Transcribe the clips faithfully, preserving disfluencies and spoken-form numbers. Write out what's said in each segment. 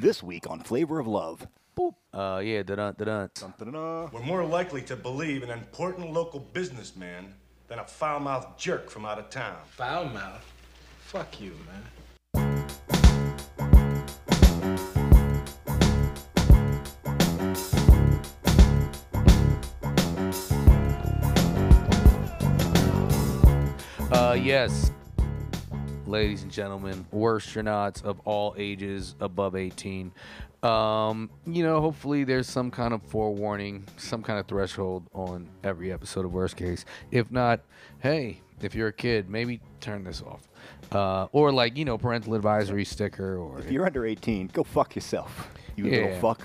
This week on Flavor of Love. Boop. Uh, yeah, da-dun, da-dun. We're more likely to believe an important local businessman than a foul-mouthed jerk from out of town. Foul-mouthed? Fuck you, man. Uh, yes, ladies and gentlemen, worsternauts of all ages above eighteen. Um, you know, hopefully there's some kind of forewarning, some kind of threshold on every episode of Worst Case. If not, hey, if you're a kid, maybe turn this off. Uh, or like, you know, parental advisory sticker. Or if you're under eighteen, go fuck yourself, you yeah. little fuck.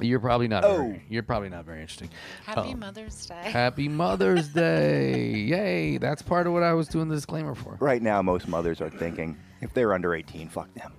You're probably not. Oh. Very, you're probably not very interesting. Happy um, Mother's Day. Happy Mother's Day! Yay! That's part of what I was doing the disclaimer for. Right now, most mothers are thinking, if they're under eighteen, fuck them.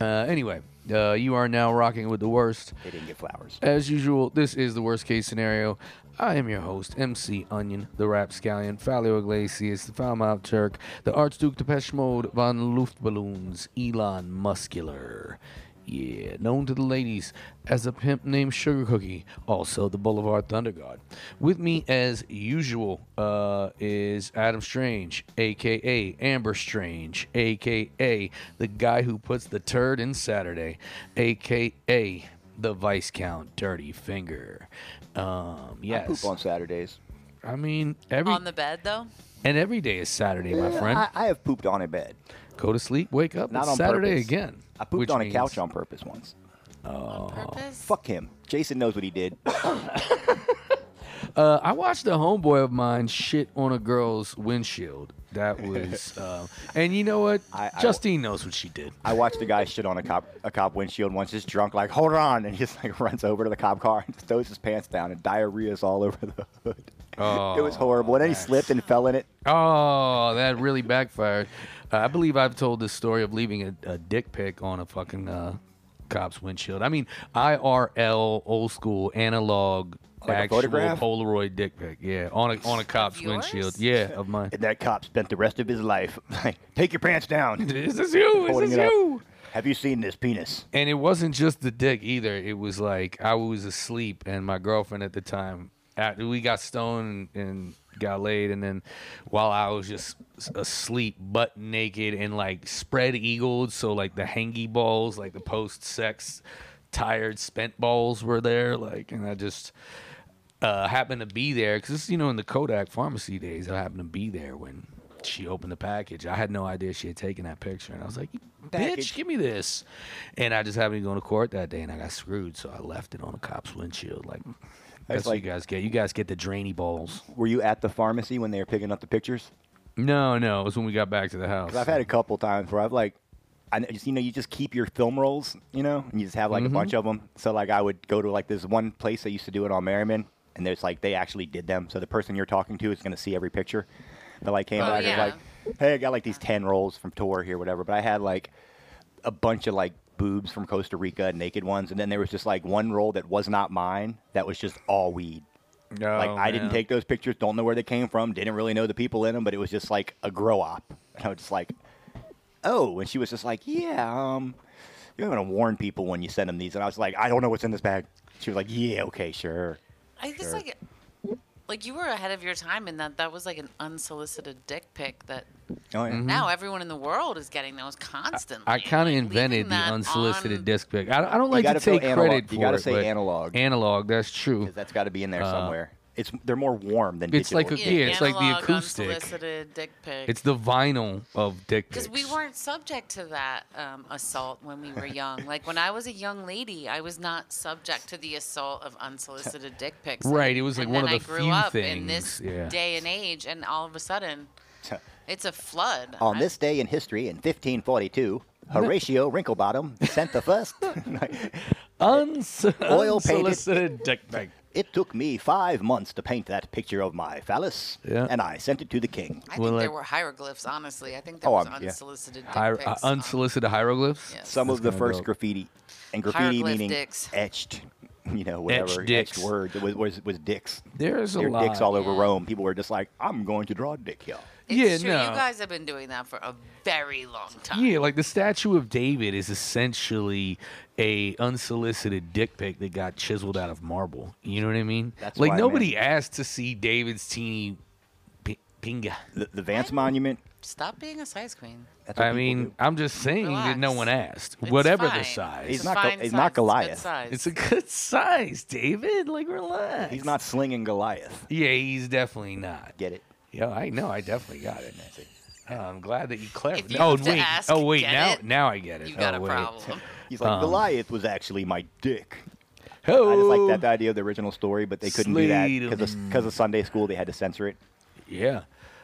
Uh, anyway, uh, you are now rocking with the worst. They didn't get flowers. As usual, this is the worst case scenario. I am your host, M C Onion, the Rapscallion, Fallio Iglesias, the Foul-Mouth Turk, the Archduke de Peshmode von Luftballoons, Elon Muscular. Yeah, known to the ladies as a pimp named Sugar Cookie, also the Boulevard Thunder God. With me, as usual, uh, is Adam Strange, a k a. Amber Strange, a k a the guy who puts the turd in Saturday, a k a the Viscount Dirty Finger. Um, yes. I poop on Saturdays. I mean, every... On the bed, though? And every day is Saturday, my friend. I, I have pooped on a bed. Go to sleep, wake up, Not it's on Saturday purpose. Again. I pooped on a means... couch on purpose once. Oh. On purpose? Fuck him. Jason knows what he did. uh, I watched a homeboy of mine shit on a girl's windshield. That was, uh, and you know what? I, I, Justine knows what she did. I watched a guy shit on a cop a cop windshield once, just drunk, like, hold on, and he just like runs over to the cop car and throws his pants down, and diarrhea's all over the hood. Oh, it was horrible. And then he slipped and fell in it. Oh, that really backfired. Uh, I believe I've told this story of leaving a, a dick pic on a fucking uh, cop's windshield. I mean, I R L, old school, analog, like actual Polaroid dick pic. Yeah, on a on a cop's Yours? windshield. Yeah, of mine. And that cop spent the rest of his life like, take your pants down. This is you. This is you. Up. Have you seen this penis? And it wasn't just the dick either. It was like I was asleep and my girlfriend at the time. After we got stoned and got laid, and then while I was just asleep, butt naked and like spread eagled, so like the hangy balls, like the post sex tired spent balls were there, like, and I just uh, happened to be there because, you know, in the Kodak pharmacy days, I happened to be there when she opened the package. I had no idea she had taken that picture, and I was like, bitch, give me this. And I just happened to go to court that day, and I got screwed, so I left it on a cop's windshield, like. That's like, what you guys get. You guys get the drainy balls. Were you at the pharmacy when they were picking up the pictures? No, no. It was when we got back to the house. Because I've had a couple times where I've like, I just, you know, you just keep your film rolls, you know, and you just have like mm-hmm. a bunch of them. So like I would go to like this one place I used to do it on Merriman, and there's like they actually did them. So the person you're talking to is going to see every picture. But like came oh, back yeah. and was like, hey, I got like these ten rolls from tour here, whatever. But I had like a bunch of like boobs from Costa Rica, naked ones, and then there was just like one roll that was not mine that was just all weed. No, like I man. didn't take those pictures, don't know where they came from, didn't really know the people in them, but it was just like a grow op. And I was just like, oh, and she was just like, yeah, um, you're going to warn people when you send them these. And I was like, I don't know what's in this bag. She was like, yeah, okay, sure. I guess sure. like, like you were ahead of your time in that that was like an unsolicited dick pic that... Oh, yeah. mm-hmm. Now everyone in the world is getting those constantly. I, I kind of like, invented the unsolicited on... disc pic. I, I don't like to take analog. credit you for it. You got to say analog. Analog, that's true. That's got to be in there uh, somewhere. It's they're more warm than it's digital. Like a, yeah, yeah, it's analog, like the acoustic. Unsolicited dick pic. It's the vinyl of dick pics. Because we weren't subject to that um, assault when we were young. Like when I was a young lady, I was not subject to the assault of unsolicited dick pics. Right, and, it was like one of the few things. And then I grew up things. in this yeah. day and age, and all of a sudden... It's a flood. On this day in history in fifteen forty-two, Horatio Wrinklebottom sent the first unsolicited dick pic. It took me five months to paint that picture of my phallus, yeah. and I sent it to the king. I well, think like, there were hieroglyphs, honestly. I think there oh, was um, unsolicited yeah. dick pics. Hi- uh, unsolicited hieroglyphs? Yes. Some That's of the first dope. graffiti. And graffiti meaning dicks. etched. You know, whatever etched word was was, was dicks. There's a there were lot. dicks all over yeah. Rome. People were just like, I'm going to draw a dick, y'all. It's yeah, true. No. You guys have been doing that for a very long time. Yeah, like the Statue of David is essentially a unsolicited dick pic that got chiseled out of marble. You know what I mean? That's like why, nobody man. asked to see David's teeny p- pinga. The, the Vance I'm, Monument. Stop being a size queen. That's what I mean, do. I'm just saying Relax. that no one asked. It's Whatever fine. the size. He's not, go- he's not Goliath. It's, it's a good size, David. Like, relax. He's not slinging Goliath. Yeah, he's definitely not. Get it? Yeah, I know. I definitely got it. Oh, I'm glad that you clarified. Oh, wait. Ask, oh, wait. Now it, now I get it. You got oh, a problem. He's like, um, Goliath was actually my dick. Oh, I just like that the idea of the original story, but they couldn't do that because of, of Sunday school. They had to censor it. Yeah.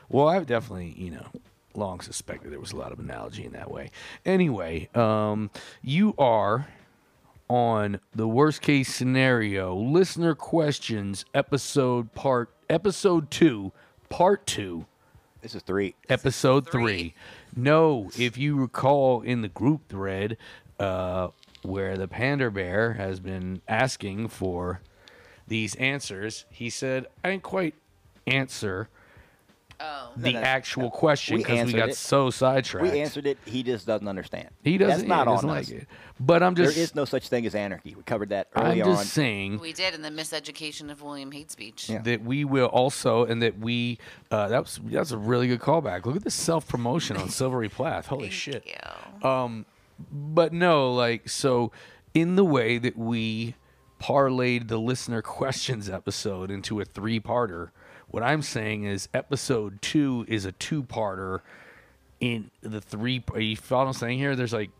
Well, I've definitely, you know, long suspected there was a lot of analogy in that way. Anyway, um, you are on the worst case scenario, listener questions, episode part, episode two. Part two. This is three. Episode is three. three. No, if you recall in the group thread uh, where the Panda Bear has been asking for these answers, he said, I didn't quite answer oh. the no, no, actual no. question because we, we got it. so sidetracked. We answered it. He just doesn't understand. He doesn't, That's not he doesn't on like us. it. But I'm just, there is no such thing as anarchy. We covered that early on. I'm just on. saying. We did in the miseducation of William hate speech. Yeah. That we will also, and that we, uh, that was, that's a really good callback. Look at this self-promotion on Silvery Plath. Holy Thank shit. You. Um, but no, like, so in the way that we parlayed the listener questions episode into a three-parter, what I'm saying is episode two is a two-parter in the three, are you following what I'm saying here? There's like,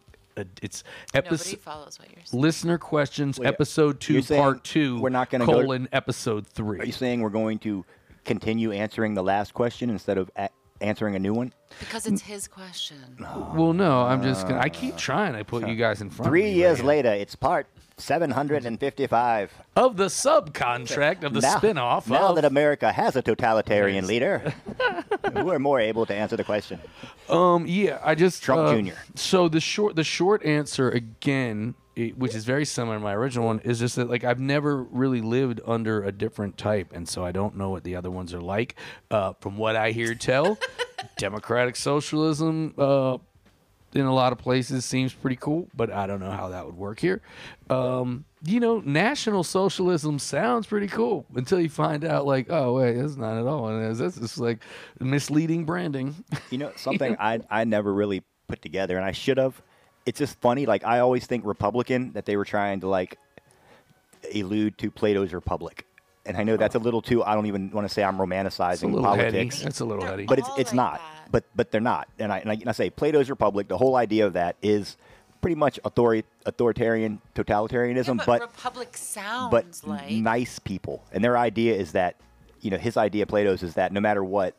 It's episode follows what you're saying. Listener questions, well, yeah. episode two, part two, we're not gonna colon go to, episode three. Are you saying we're going to continue answering the last question instead of a- answering a new one? Because it's his question. No. Well, no, I'm just gonna, I keep trying. I put so, you guys in front. Three of Three years right later, it's part seven hundred fifty-five of the subcontract of the now, spinoff. Now of... that America has a totalitarian yes. leader, we're more able to answer the question. Um, yeah, I just Trump uh, Junior So the short, the short answer again, it, which is very similar to my original one, is just that like I've never really lived under a different type, and so I don't know what the other ones are like. Uh, from what I hear, tell democratic socialism. Uh, In a lot of places seems pretty cool, but I don't know how that would work here. Um, you know, national socialism sounds pretty cool until you find out, like, oh, wait, that's not at all. And that's just like misleading branding. You know, something I I never really put together, and I should have. It's just funny. Like, I always think Republican, that they were trying to, like, allude to Plato's Republic. And I know that's a little too, I don't even want to say I'm romanticizing politics. Heady. That's a little heady. But it's it's like not. That. But but they're not. And I, and I and I say Plato's Republic, the whole idea of that is pretty much authori- authoritarian totalitarianism. Yeah, but, but Republic sounds but like nice people. And their idea is that, you know, his idea, Plato's, is that no matter what,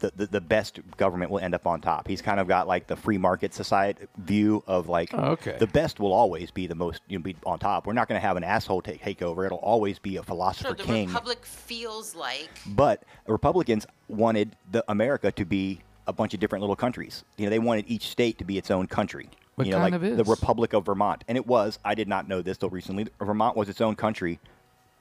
the, the, the best government will end up on top. He's kind of got like the free market society view of like oh, okay. the best will always be the most, you know, be on top. We're not going to have an asshole take, take over. It'll always be a philosopher so the king. The Republic feels like. But Republicans wanted the America to be a bunch of different little countries. You know, they wanted each state to be its own country. What you know, kind like of is? The Republic of Vermont. And it was, I did not know this till recently, Vermont was its own country.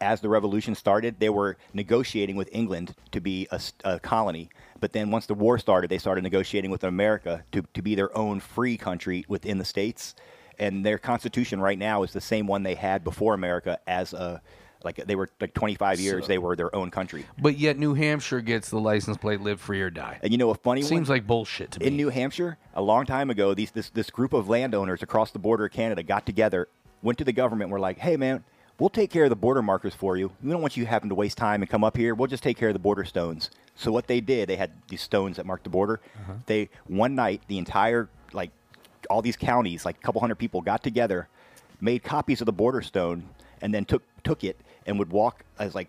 As the revolution started, they were negotiating with England to be a, a colony. But then once the war started, they started negotiating with America to, to be their own free country within the states. And their constitution right now is the same one they had before America as a, like they were like twenty-five years, so, they were their own country. But yet New Hampshire gets the license plate, live free or die. And you know a funny Seems one? Seems like bullshit to me. In New Hampshire, a long time ago, these this this group of landowners across the border of Canada got together, went to the government and were like, hey man, we'll take care of the border markers for you. We don't want you having to waste time and come up here. We'll just take care of the border stones. So what they did, they had these stones that marked the border. Uh-huh. They one night, the entire, like, all these counties, like a couple hundred people got together, made copies of the border stone, and then took took it and would walk as like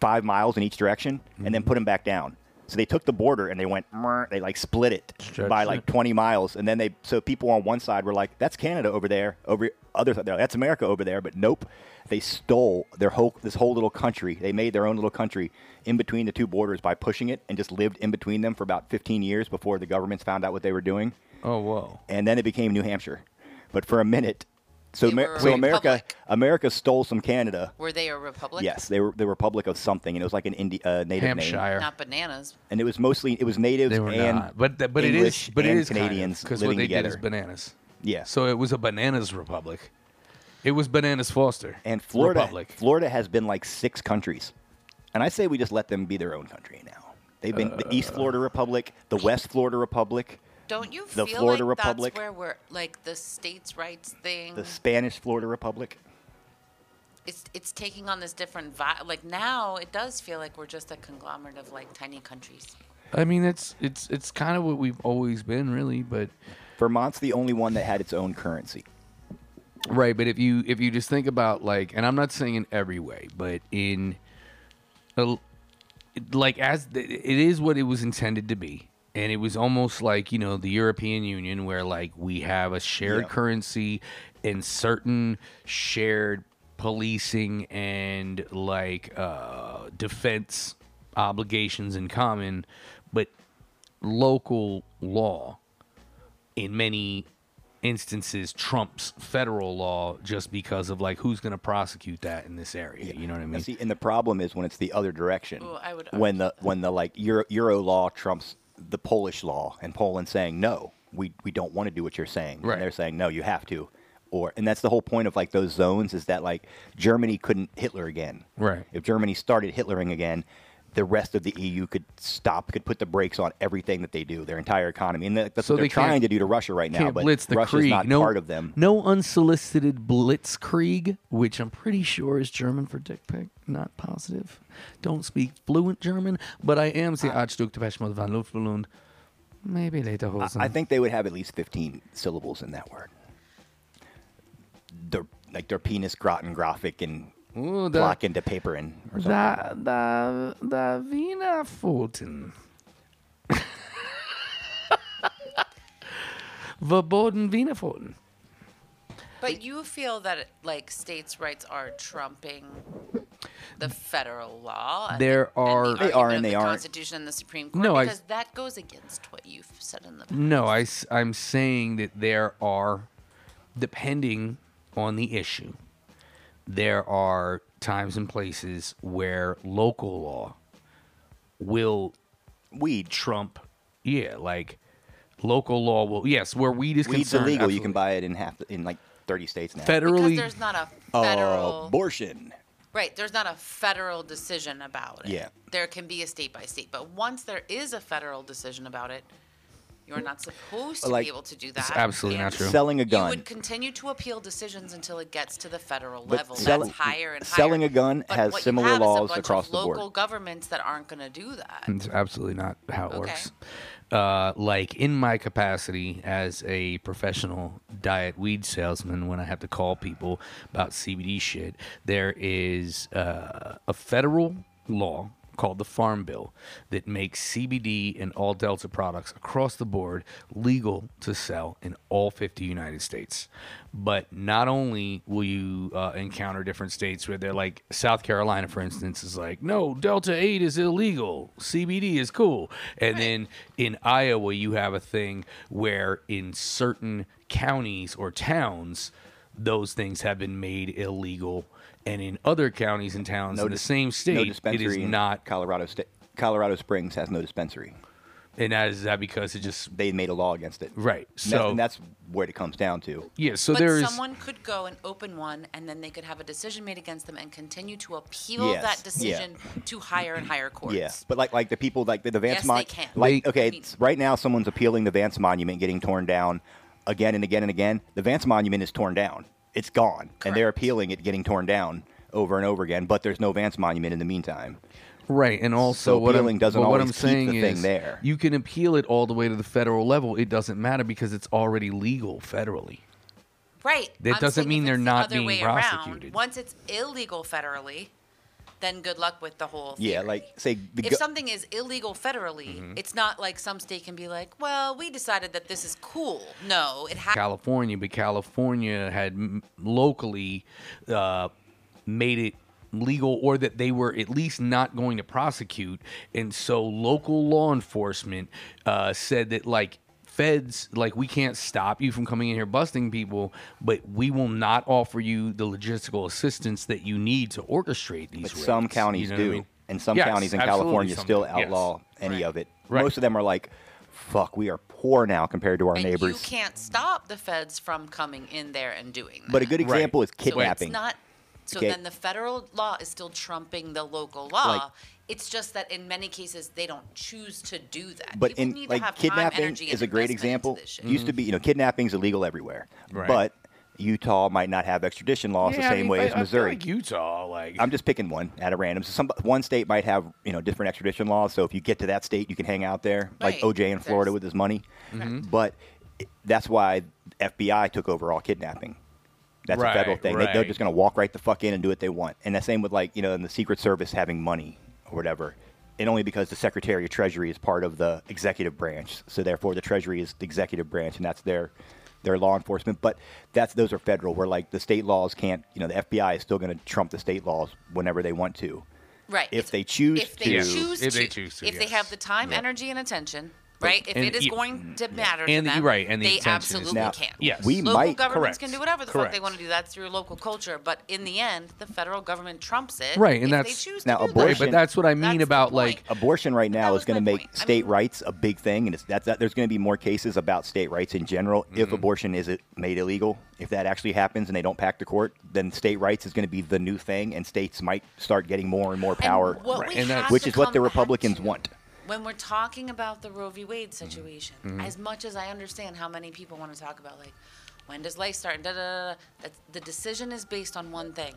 five miles in each direction, mm-hmm. and then put them back down. So they took the border and they went, they like split it Stretch by like it. twenty miles. And then they, so people on one side were like, that's Canada over there, over other side, like, that's America over there. But nope, they stole their whole, this whole little country. They made their own little country in between the two borders by pushing it and just lived in between them for about fifteen years before the governments found out what they were doing. Oh, whoa. And then it became New Hampshire. But for a minute, So, Amer- so America, America stole from Canada. Were they a republic? Yes, they were the Republic of something, and it was like an Indi- uh, native Hampshire. Name. Not bananas. And it was mostly it was natives they were and not. but th- but English it is but it is Canadians kind of, living what they together. Did is bananas. Yeah. So it was a bananas republic. It was bananas Foster and Florida. Republic. Florida has been like six countries, and I say we just let them be their own country now. They've been uh, the East Florida Republic, the West Florida Republic. Don't you the feel Florida like Republic, that's where we're, like, the states' rights thing? The Spanish Florida Republic? It's it's taking on this different vibe. Like, now it does feel like we're just a conglomerate of, like, tiny countries. I mean, it's it's it's kind of what we've always been, really, but... Vermont's the only one that had its own currency. Right, but if you if you just think about, like, and I'm not saying in every way, but in, a, like, as the, it is what it was intended to be. And it was almost like, you know, the European Union where, like, we have a shared yeah. currency and certain shared policing and, like, uh, defense obligations in common, but local law in many instances trumps federal law just because of, like, who's going to prosecute that in this area. Yeah. You know what I mean? And, see, and the problem is when it's the other direction. Ooh, I would argue when the, that. when the, like, Euro, Euro law trumps the Polish law and Poland saying, no, we, we don't want to do what you're saying. Right. And they're saying, no, you have to. Or and that's the whole point of, like, those zones is that, like, Germany couldn't Hitler again. Right. If Germany started Hitlering again, the rest of the E U could stop, could put the brakes on everything that they do, their entire economy. And that's so what they're they trying to do to Russia right now, but Russia's Krieg. not no, part of them. No unsolicited blitzkrieg, which I'm pretty sure is German for dick pic, not positive. Don't speak fluent German, but I am the Archduke de Peshmode von Luftballoons. Maybe later. I think they would have at least fifteen syllables in that word. Their, like their penis, gratin, graphic, and... Ooh, the, block into paper and or something. The, the, the Wiener Pfoten. Verboten Wiener Pfoten. But you feel that, like, states' rights are trumping the federal law? There and, are... And the they are and they the aren't. The Constitution and the Supreme Court? No, because I, that goes against what you've said in the past. No, I, I'm saying that there are, depending on the issue... There are times and places where local law will weed trump. Yeah, like local law will. Yes, where weed is Weed's concerned. Weed's illegal. Absolutely. You can buy it in half in like thirty states now. Federally, because there's not a federal uh, abortion. Right, there's not a federal decision about it. Yeah, there can be a state by state, but once there is a federal decision about it. You're not supposed to like, be able to do that. It's absolutely and not true. Selling a gun. You would continue to appeal decisions until it gets to the federal but level. Sell- That's higher and selling higher. Selling a gun but has similar laws across the board. But what you have is a bunch of local governments that aren't going to do that. It's absolutely not how it okay. works. Uh, like in my capacity as a professional diet weed salesman, when I have to call people about C B D shit, there is uh, a federal law called the Farm Bill that makes C B D and all Delta products across the board legal to sell in all fifty United States. But not only will you uh, encounter different states where they're like South Carolina, for instance, is like, no, Delta eight is illegal. C B D is cool. And right. then in Iowa, you have a thing where in certain counties or towns, those things have been made illegal. And in other counties and towns no, in the same state, no it is not. Colorado Sta- Colorado Springs has no dispensary. And that is that because it just... They made a law against it. Right. And so that's, and that's where it comes down to. Yeah, so but there is... But someone could go and open one, and then they could have a decision made against them and continue to appeal yes, that decision yeah. to higher and higher courts. Yeah, but like like the people, like the, the Vance Monument... Yes, Mon- they can. Like, okay, it's, right now someone's appealing the Vance Monument getting torn down again and again and again. The Vance Monument is torn down. It's gone, Correct. and they're appealing it getting torn down over and over again, but there's no Vance Monument in the meantime. Right, and also so what appealing I'm, doesn't well, always what I'm saying keep the is thing there. You can appeal it all the way to the federal level. It doesn't matter because it's already legal federally. Right. That I'm doesn't mean they're the not being way prosecuted. Around, once it's illegal federally, then good luck with the whole thing. Yeah, like say the if go- something is illegal federally, mm-hmm. it's not like some state can be like, well, we decided that this is cool. No, it ha- California, but California had m- locally uh, made it legal, or that they were at least not going to prosecute, and so local law enforcement uh, said that like. feds, like, we can't stop you from coming in here busting people, but we will not offer you the logistical assistance that you need to orchestrate these. But raids, some counties you know do, I mean? and some yes, counties in California still outlaw yes. any right. of it. Right. Most of them are like, fuck, we are poor now compared to our and neighbors. You can't stop the feds from coming in there and doing that. But a good example right. is kidnapping. So it's not. So okay. then the federal law is still trumping the local law. Like, it's just that in many cases they don't choose to do that. But People in need like to have kidnapping time, energy, is a great example. Mm-hmm. Used to be, you know, kidnapping is illegal everywhere, right. but Utah might not have extradition laws yeah, the same I mean, way as Missouri. I feel like Utah, like I'm just picking one at a random. So some one state might have you know different extradition laws. So if you get to that state, you can hang out there, right. like O J in Florida There's... with his money. Mm-hmm. But it, that's why F B I took over all kidnapping. That's right, a federal thing. Right. They, they're just going to walk right the fuck in and do what they want. And the same with like you know in the Secret Service having money or whatever. And only because the Secretary of Treasury is part of the executive branch, so therefore the Treasury is the executive branch, and that's their. They're law enforcement, but that's those are federal. Where like the state laws can't, you know, the F B I is still going to trump the state laws whenever they want to, right? If it's, they choose, if they to, choose, if to, they choose to, if yes. they have the time, yeah. energy, and attention, right? But, if it is you, going to matter yeah. to and them, the, right? And the they absolutely now, can. Yes, we local might, governments correct. can do whatever the correct. fuck they want to do. That's through local culture, but in the end, the federal government trumps it, right? And if that's they choose now to do abortion. That. But that's what I mean about like abortion right now is going to make point. state I mean, rights a big thing, and it's that's that, there's going to be more cases about state rights in general. Mm-hmm. If abortion is it made illegal, if that actually happens and they don't pack the court, then state rights is going to be the new thing, and states might start getting more and more power, and right. and that, which is what the Republicans want. When we're talking about the Roe v. Wade situation, mm-hmm. as much as I understand how many people want to talk about, like, when does life start, da, da, da, da, that's, the decision is based on one thing.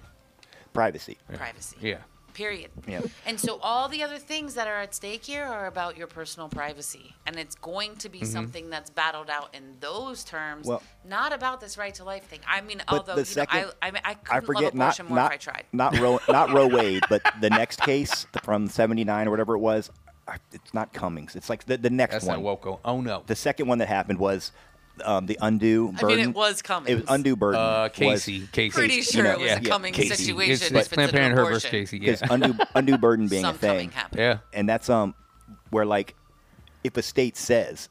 Privacy. Yeah. Privacy. Yeah. Period. Yeah. And so all the other things that are at stake here are about your personal privacy. And it's going to be mm-hmm. something that's battled out in those terms, well, not about this right to life thing. I mean, although you second, know, I, I, I couldn't I forget love abortion not, more not, if I tried. Not Roe, not Roe Wade, but the next case from seventy-nine or whatever it was, it's not Cummings. It's like the, the next That's one. That's not Woko. Oh, no. The second one that happened was um, the undue burden. I mean, it was Cummings. It was undue burden. Uh, Casey. Was, Casey. Pretty sure you know, it was yeah. a Cummings Casey. situation. It's, it's Planned Parenthood versus Casey. Because yeah. undue, undue burden being Some a thing. Yeah. And that's um where, like, if a state says,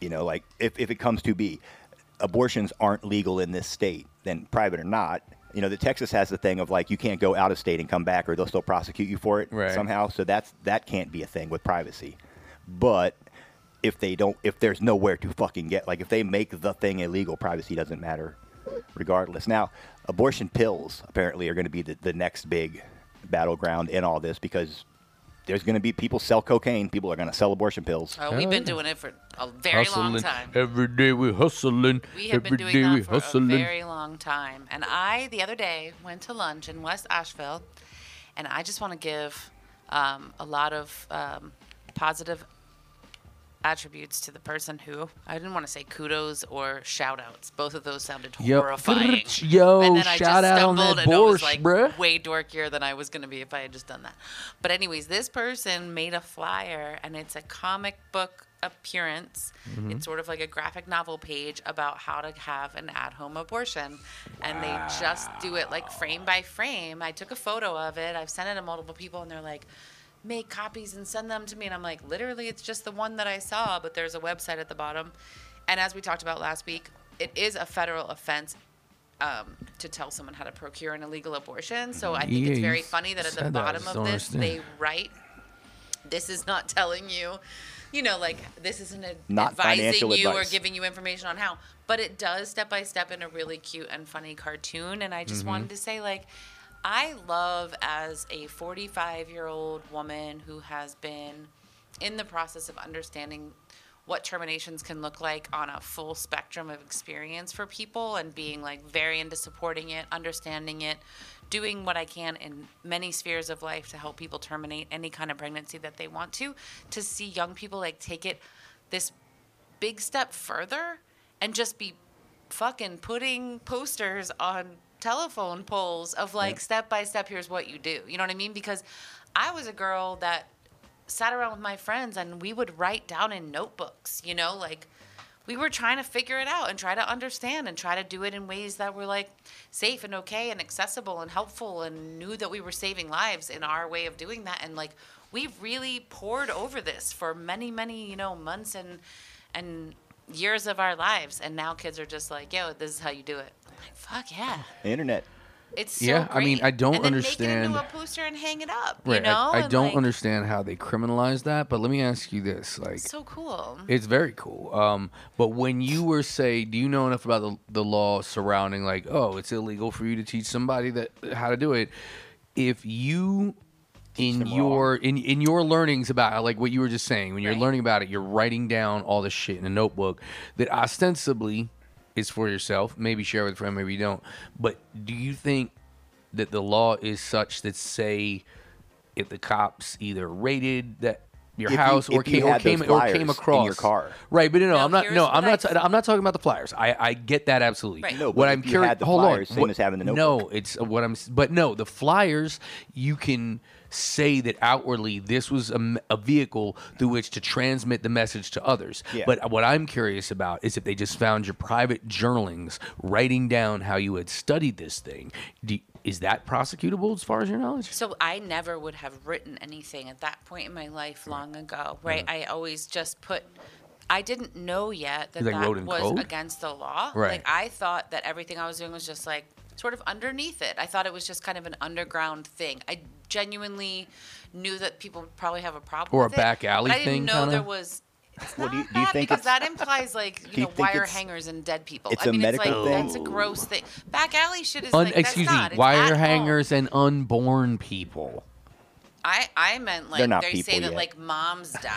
you know, like, if, if it comes to be, abortions aren't legal in this state, then private or not, you know, the Texas has the thing of, like, you can't go out of state and come back or they'll still prosecute you for it right. somehow. So that's that can't be a thing with privacy. But if they don't, if there's nowhere to fucking get, like, if they make the thing illegal, privacy doesn't matter regardless. Now, abortion pills apparently are going to be the, the next big battleground in all this because there's going to be people sell cocaine. People are going to sell abortion pills. Oh, we've been doing it for a very hustling. long time. Every day we're hustling. We have Every been doing that for hustling. a very long time. And I, the other day, went to lunch in West Asheville, and I just want to give um, a lot of um, positive attributes to the person who, I didn't want to say kudos or shout-outs. Both of those sounded Yo. horrifying. Yo, and then I shout just out on that and borscht, was like bruh. way dorkier than I was going to be if I had just done that. But anyways, this person made a flyer, and it's a comic book appearance. Mm-hmm. It's sort of like a graphic novel page about how to have an at-home abortion. And wow. they just do it like frame by frame. I took a photo of it. I've sent it to multiple people, and they're like, make copies and send them to me. And I'm like, literally, it's just the one that I saw, but there's a website at the bottom. And as we talked about last week, it is a federal offense um, to tell someone how to procure an illegal abortion. So I think yeah, it's very funny that at the bottom of this, understand. they write, this is not telling you, you know, like this isn't ad- not advising you advice. or giving you information on how. But it does step by step in a really cute and funny cartoon. And I just mm-hmm. wanted to say, like, I love as a forty-five-year-old woman who has been in the process of understanding what terminations can look like on a full spectrum of experience for people and being like very into supporting it, understanding it, doing what I can in many spheres of life to help people terminate any kind of pregnancy that they want to, to see young people like take it this big step further and just be fucking putting posters on telephone polls of like yeah. step by step, here's what you do. You know what I mean? Because I was a girl that sat around with my friends and we would write down in notebooks, you know, like we were trying to figure it out and try to understand and try to do it in ways that were like safe and okay and accessible and helpful and knew that we were saving lives in our way of doing that. And like we really poured over this for many, many, you know, months and and years of our lives, and now kids are just like, yo, this is how you do it. I'm like, fuck yeah. The internet. It's so yeah, great. I mean, I don't and then understand. Make it into a poster and hang it up. Right, you know? I, I don't like, understand how they criminalize that. But let me ask you this: like, it's so cool. It's very cool. Um, but when you were say, do you know enough about the the law surrounding like, oh, it's illegal for you to teach somebody that how to do it? If you teach in your in, in your learnings about like what you were just saying, when you're right. learning about it, you're writing down all this shit in a notebook that ostensibly. It's for yourself. Maybe share with a friend, maybe you don't. But do you think that the law is such that, say, if the cops either raided that your if house you, or, came, you or, came, or came across in your car, right? But no, no, no I'm not. No, I'm not. I'm not talking about the flyers. I, I get that absolutely. Right. No, but what if I'm you curious. Had the hold flyers, on. Same what, as having the notebook. No, it's what I'm. But no, the flyers. You can say that outwardly this was a, a vehicle through which to transmit the message to others. Yeah. But what I'm curious about is if they just found your private journalings writing down how you had studied this thing. Do, is that prosecutable as far as your knowledge? So I never would have written anything at that point in my life long ago, right? Yeah. I always just put... I didn't know yet that like that was code? Against the law. Right. Like I thought that everything I was doing was just like sort of underneath it. I thought it was just kind of an underground thing. I genuinely knew that people would probably have a problem or with a back alley it, thing. I didn't know kinda? There was. It's well, not do you, do you bad think because that implies like you, you know wire hangers and dead people. It's I mean, a medical it's like, thing. That's a gross thing. Back alley shit is Un, like excuse that's not. Me, wire hangers home. And unborn people. I, I meant like they people say that yet. Like moms die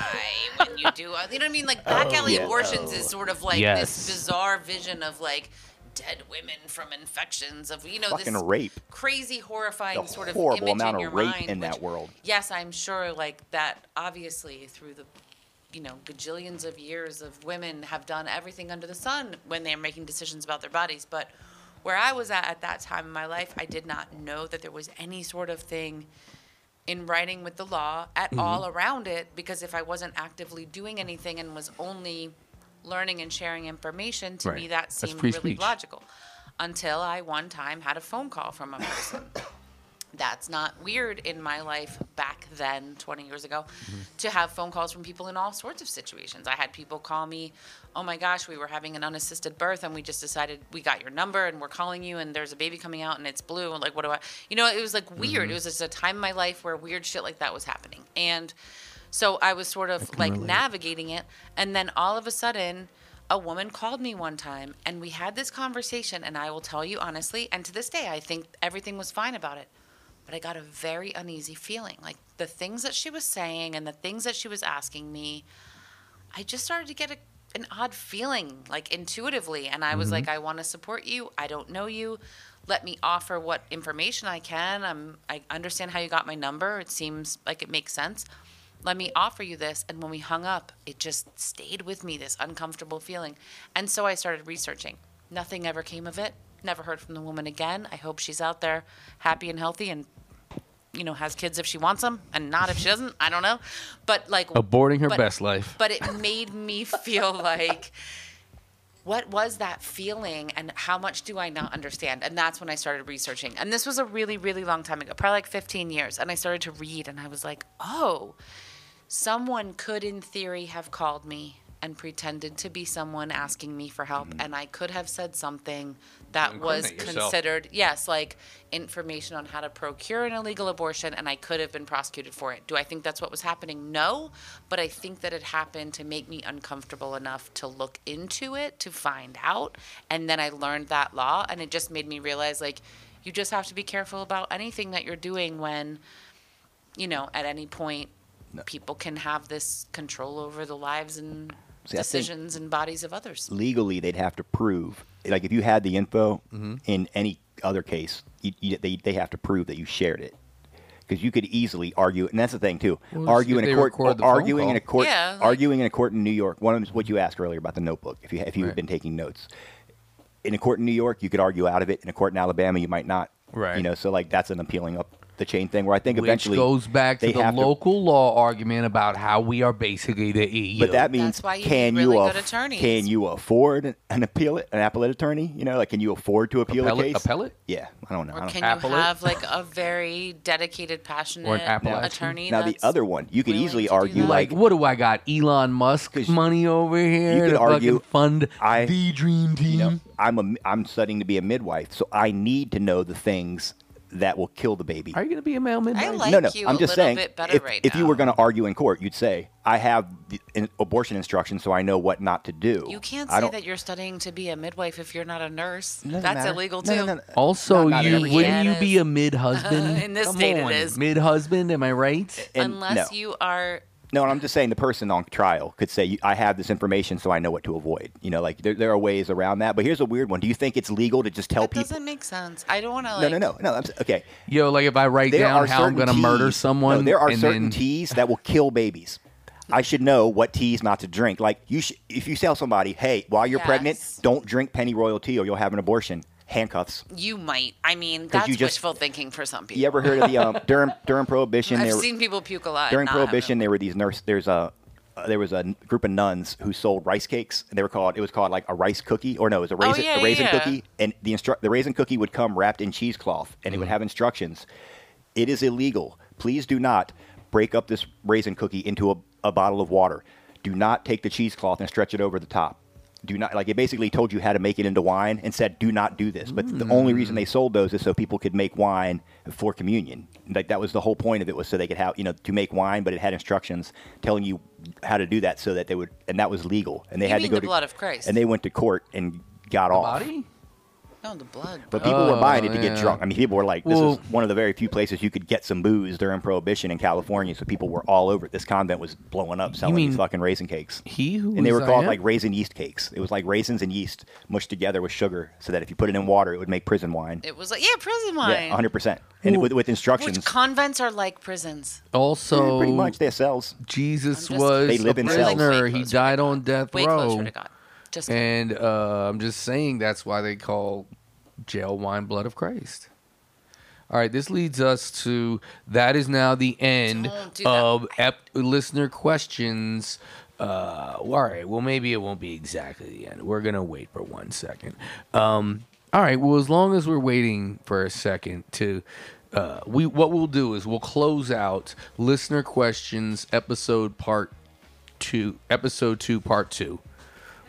when you do you know what I mean like back alley oh, yeah. abortions oh. is sort of like yes. this bizarre vision of like dead women from infections of you know fucking this rape. Crazy horrifying the sort of horrible image amount in your of rape mind, in which, that world. Yes, I'm sure like that obviously through the you know gajillions of years of women have done everything under the sun when they're making decisions about their bodies but where I was at at that time in my life I did not know that there was any sort of thing in writing with the law at mm-hmm. all around it because if I wasn't actively doing anything and was only learning and sharing information, to right. me that seemed really speech. Logical. Until I one time had a phone call from a person. That's not weird in my life back then, twenty years ago, mm-hmm. to have phone calls from people in all sorts of situations. I had people call me, oh my gosh, we were having an unassisted birth and we just decided we got your number and we're calling you and there's a baby coming out and it's blue. And like, what do I, you know, it was like weird. Mm-hmm. It was just a time in my life where weird shit like that was happening. And so I was sort of like relate. Navigating it. And then all of a sudden, a woman called me one time and we had this conversation. And I will tell you honestly, and to this day, I think everything was fine about it. But I got a very uneasy feeling. Like the things that she was saying and the things that she was asking me, I just started to get a, an odd feeling, like intuitively. And I was mm-hmm. like, I want to support you. I don't know you. Let me offer what information I can. I'm, I understand how you got my number. It seems like it makes sense. Let me offer you this. And when we hung up, it just stayed with me, this uncomfortable feeling. And so I started researching. Nothing ever came of it. Never heard from the woman again. I hope she's out there happy and healthy and, you know, has kids if she wants them and not if she doesn't. I don't know. But like aborting her but, best life. But it made me feel like what was that feeling and how much do I not understand? And that's when I started researching. And this was a really, really long time ago, probably like fifteen years. And I started to read and I was like, oh, someone could in theory have called me and pretended to be someone asking me for help. Mm-hmm. And I could have said something that was considered, yes, like information on how to procure an illegal abortion, and I could have been prosecuted for it. Do I think that's what was happening? No, but I think that it happened to make me uncomfortable enough to look into it, to find out. And then I learned that law, and it just made me realize, like, you just have to be careful about anything that you're doing when, you know, at any point, no. people can have this control over the lives and See, decisions and bodies of others. Legally, they'd have to prove, like if you had the info mm-hmm. in any other case, you, you, they they have to prove that you shared it, because you could easily argue, and that's the thing too. Well, argue in a court, uh, arguing in a court, yeah, like, arguing in a court in New York. One of them is what you asked earlier about the notebook. If you if you right. had been taking notes, in a court in New York, you could argue out of it. In a court in Alabama, you might not. Right. You know, so like that's an appealing up. the chain thing, where I think Which eventually goes back to the local to, law argument about how we are basically the E U. But that means, you can really you aff- can you afford an appeal an appellate attorney? You know, like, can you afford to appeal appellate, a case? Appellate? Yeah, I don't know. Or I don't can know. you appellate? have like a very dedicated, passionate or an attorney? Now the other one, you could easily argue like, what do I got? Elon Musk money over here? You could argue fund I, the dream team. You know, I'm a I'm studying to be a midwife, so I need to know the things that will kill the baby. Are you going to be a male midwife? I like no, no. You I'm just saying, bit better if, right if you were going to argue in court, you'd say, I have the in abortion instructions, so I know what not to do. You can't say that you're studying to be a midwife if you're not a nurse. That's matter. illegal, too. No, no, no. Also, not, not you, wouldn't you be a mid-husband? In this Come state, on. it is. Mid-husband, am I right? And Unless no. you are... No, I'm just saying the person on trial could say, I have this information, so I know what to avoid. You know, like, there, there are ways around that. But here's a weird one. Do you think it's legal to just tell that people? That doesn't make sense. I don't want to, like. No, no, no. no. I'm, okay. Yo, like, if I write there down how I'm going to murder someone. No, there are and certain then... teas that will kill babies. I should know what teas not to drink. Like, you should, if you tell somebody, hey, while you're yes. pregnant, don't drink pennyroyal tea or you'll have an abortion. Handcuffs. You might. I mean, that's just, wishful thinking for some people. You ever heard of the um, during during Prohibition? I've were, seen people puke a lot. During Prohibition, there were these nurse. There's a uh, there was a group of nuns who sold rice cakes. And they were called. It was called like a rice cookie, or no, it was a raisin oh, yeah, a raisin yeah. cookie. And the instru- the raisin cookie would come wrapped in cheesecloth, and mm. it would have instructions. It is illegal. Please do not break up this raisin cookie into a, a bottle of water. Do not take the cheesecloth and stretch it over the top. Do not, like, it basically told you how to make it into wine and said, do not do this. But mm. the only reason they sold those is so people could make wine for communion. Like, that was the whole point of it, was so they could have, you know, to make wine, but it had instructions telling you how to do that so that they would, and that was legal. And they you had mean to go the to blood of Christ. And they went to court and got the off. Body? No, the blood. But people oh, were buying it to yeah. get drunk. I mean, people were like, this well, is one of the very few places you could get some booze during Prohibition in California. So people were all over it. This convent was blowing up selling these fucking raisin cakes. He who and they were called like raisin yeast cakes. It was like raisins and yeast mushed together with sugar so that if you put it in water, it would make prison wine. It was like, yeah, prison wine. Yeah, one hundred percent. And Ooh. with, with instructions. Which convents are like prisons. Also, yeah, pretty much, they're cells. Jesus was they live a in prisoner. Cells. He died on death row. Way closer to God. Just and uh, I'm just saying that's why they call jail wine blood of Christ. All right, this leads us to that is now the end do of ep- listener questions. Uh, all right, well, maybe it won't be exactly the end. We're going to wait for one second. Um, all right, well, as long as we're waiting for a second to... Uh, we what we'll do is we'll close out listener questions episode part two, episode two, part two.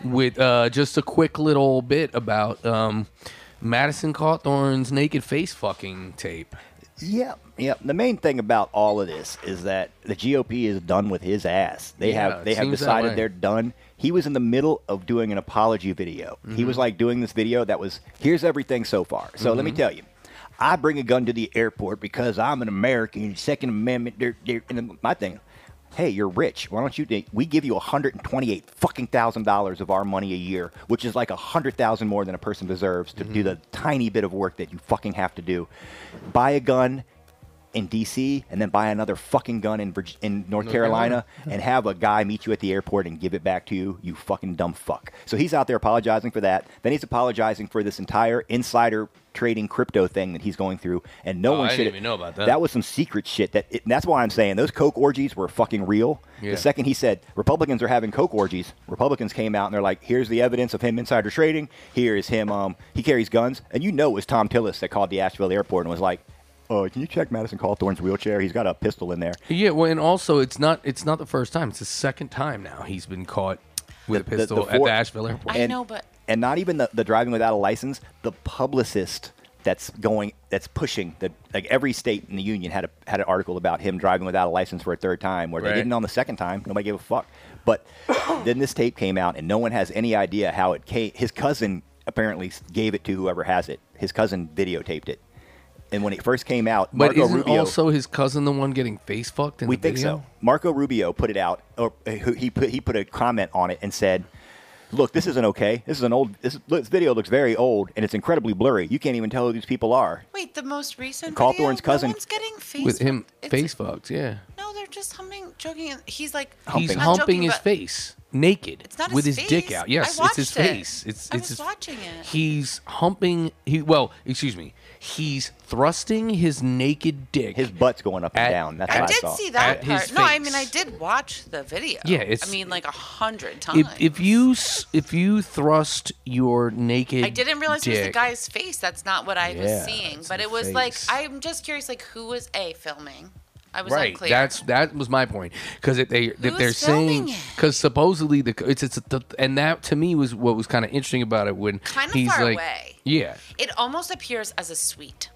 With uh, just a quick little bit about um, Madison Cawthorn's naked face fucking tape. Yeah, yeah. The main thing about all of this is that the G O P is done with his ass. They yeah, have they have decided they're done. He was in the middle of doing an apology video. Mm-hmm. He was like doing this video that was, here's everything so far. So mm-hmm. let me tell you. I bring a gun to the airport because I'm an American, Second Amendment. They're, they're, and my thing Hey, you're rich. Why don't you think we give you one hundred twenty-eight fucking thousand dollars of our money a year, which is like a hundred thousand more than a person deserves to mm-hmm. do the tiny bit of work that you fucking have to do. Buy a gun in D C and then buy another fucking gun in Virginia, in North, North Carolina, Carolina and have a guy meet you at the airport and give it back to you. You fucking dumb fuck. So he's out there apologizing for that. Then he's apologizing for this entire insider trading crypto thing that he's going through, and no oh, one should I didn't even know about that. That was some secret shit. That it, that's why I'm saying those coke orgies were fucking real. Yeah. The second he said Republicans are having coke orgies, Republicans came out and they're like, "Here's the evidence of him insider trading. Here is him. Um, he carries guns." And you know, it was Tom Tillis that called the Asheville airport and was like, "Oh, can you check Madison Cawthorn's wheelchair? He's got a pistol in there." Yeah, well, and also it's not it's not the first time. It's the second time now he's been caught with the, a pistol the, the four, at the Asheville airport. I and, know, but. And not even the, the driving without a license, the publicist that's going, that's pushing, the, like every state in the union had a, had an article about him driving without a license for a third time, where right. they didn't on the second time, nobody gave a fuck. But then this tape came out and no one has any idea how it came, his cousin apparently gave it to whoever has it. His cousin videotaped it. And when it first came out, but Marco isn't Rubio, also his cousin the one getting face fucked in we the think video? So. Marco Rubio put it out, or he put, he put a comment on it and said, "Look, this isn't okay. This is an old. This, this video looks very old, and it's incredibly blurry. You can't even tell who these people are." Wait, the most recent. Cawthorn's cousin. No one's getting face with him. Face fucked, yeah. No, they're just humping, joking. He's like, he's humping his face. naked. It's not with his, his dick out. Yes, it's his it. face. It's I it's was his, watching it. He's humping. He well, excuse me. He's thrusting his naked dick. His butt's going up and at, down. That's I what did I saw. see that at part. No, I mean I did watch the video. Yeah, it's, I mean like a hundred times. If, if you if you thrust your naked, I didn't realize dick. it was the guy's face. That's not what I yeah, was seeing. But it was face. like I'm just curious, like who was a filming? I was right. Unclear. That's that was my point because if they Who if they're saying because supposedly the it's it's the, and that to me was what was kind of interesting about it when kind of he's far like away. yeah it almost appears as a suite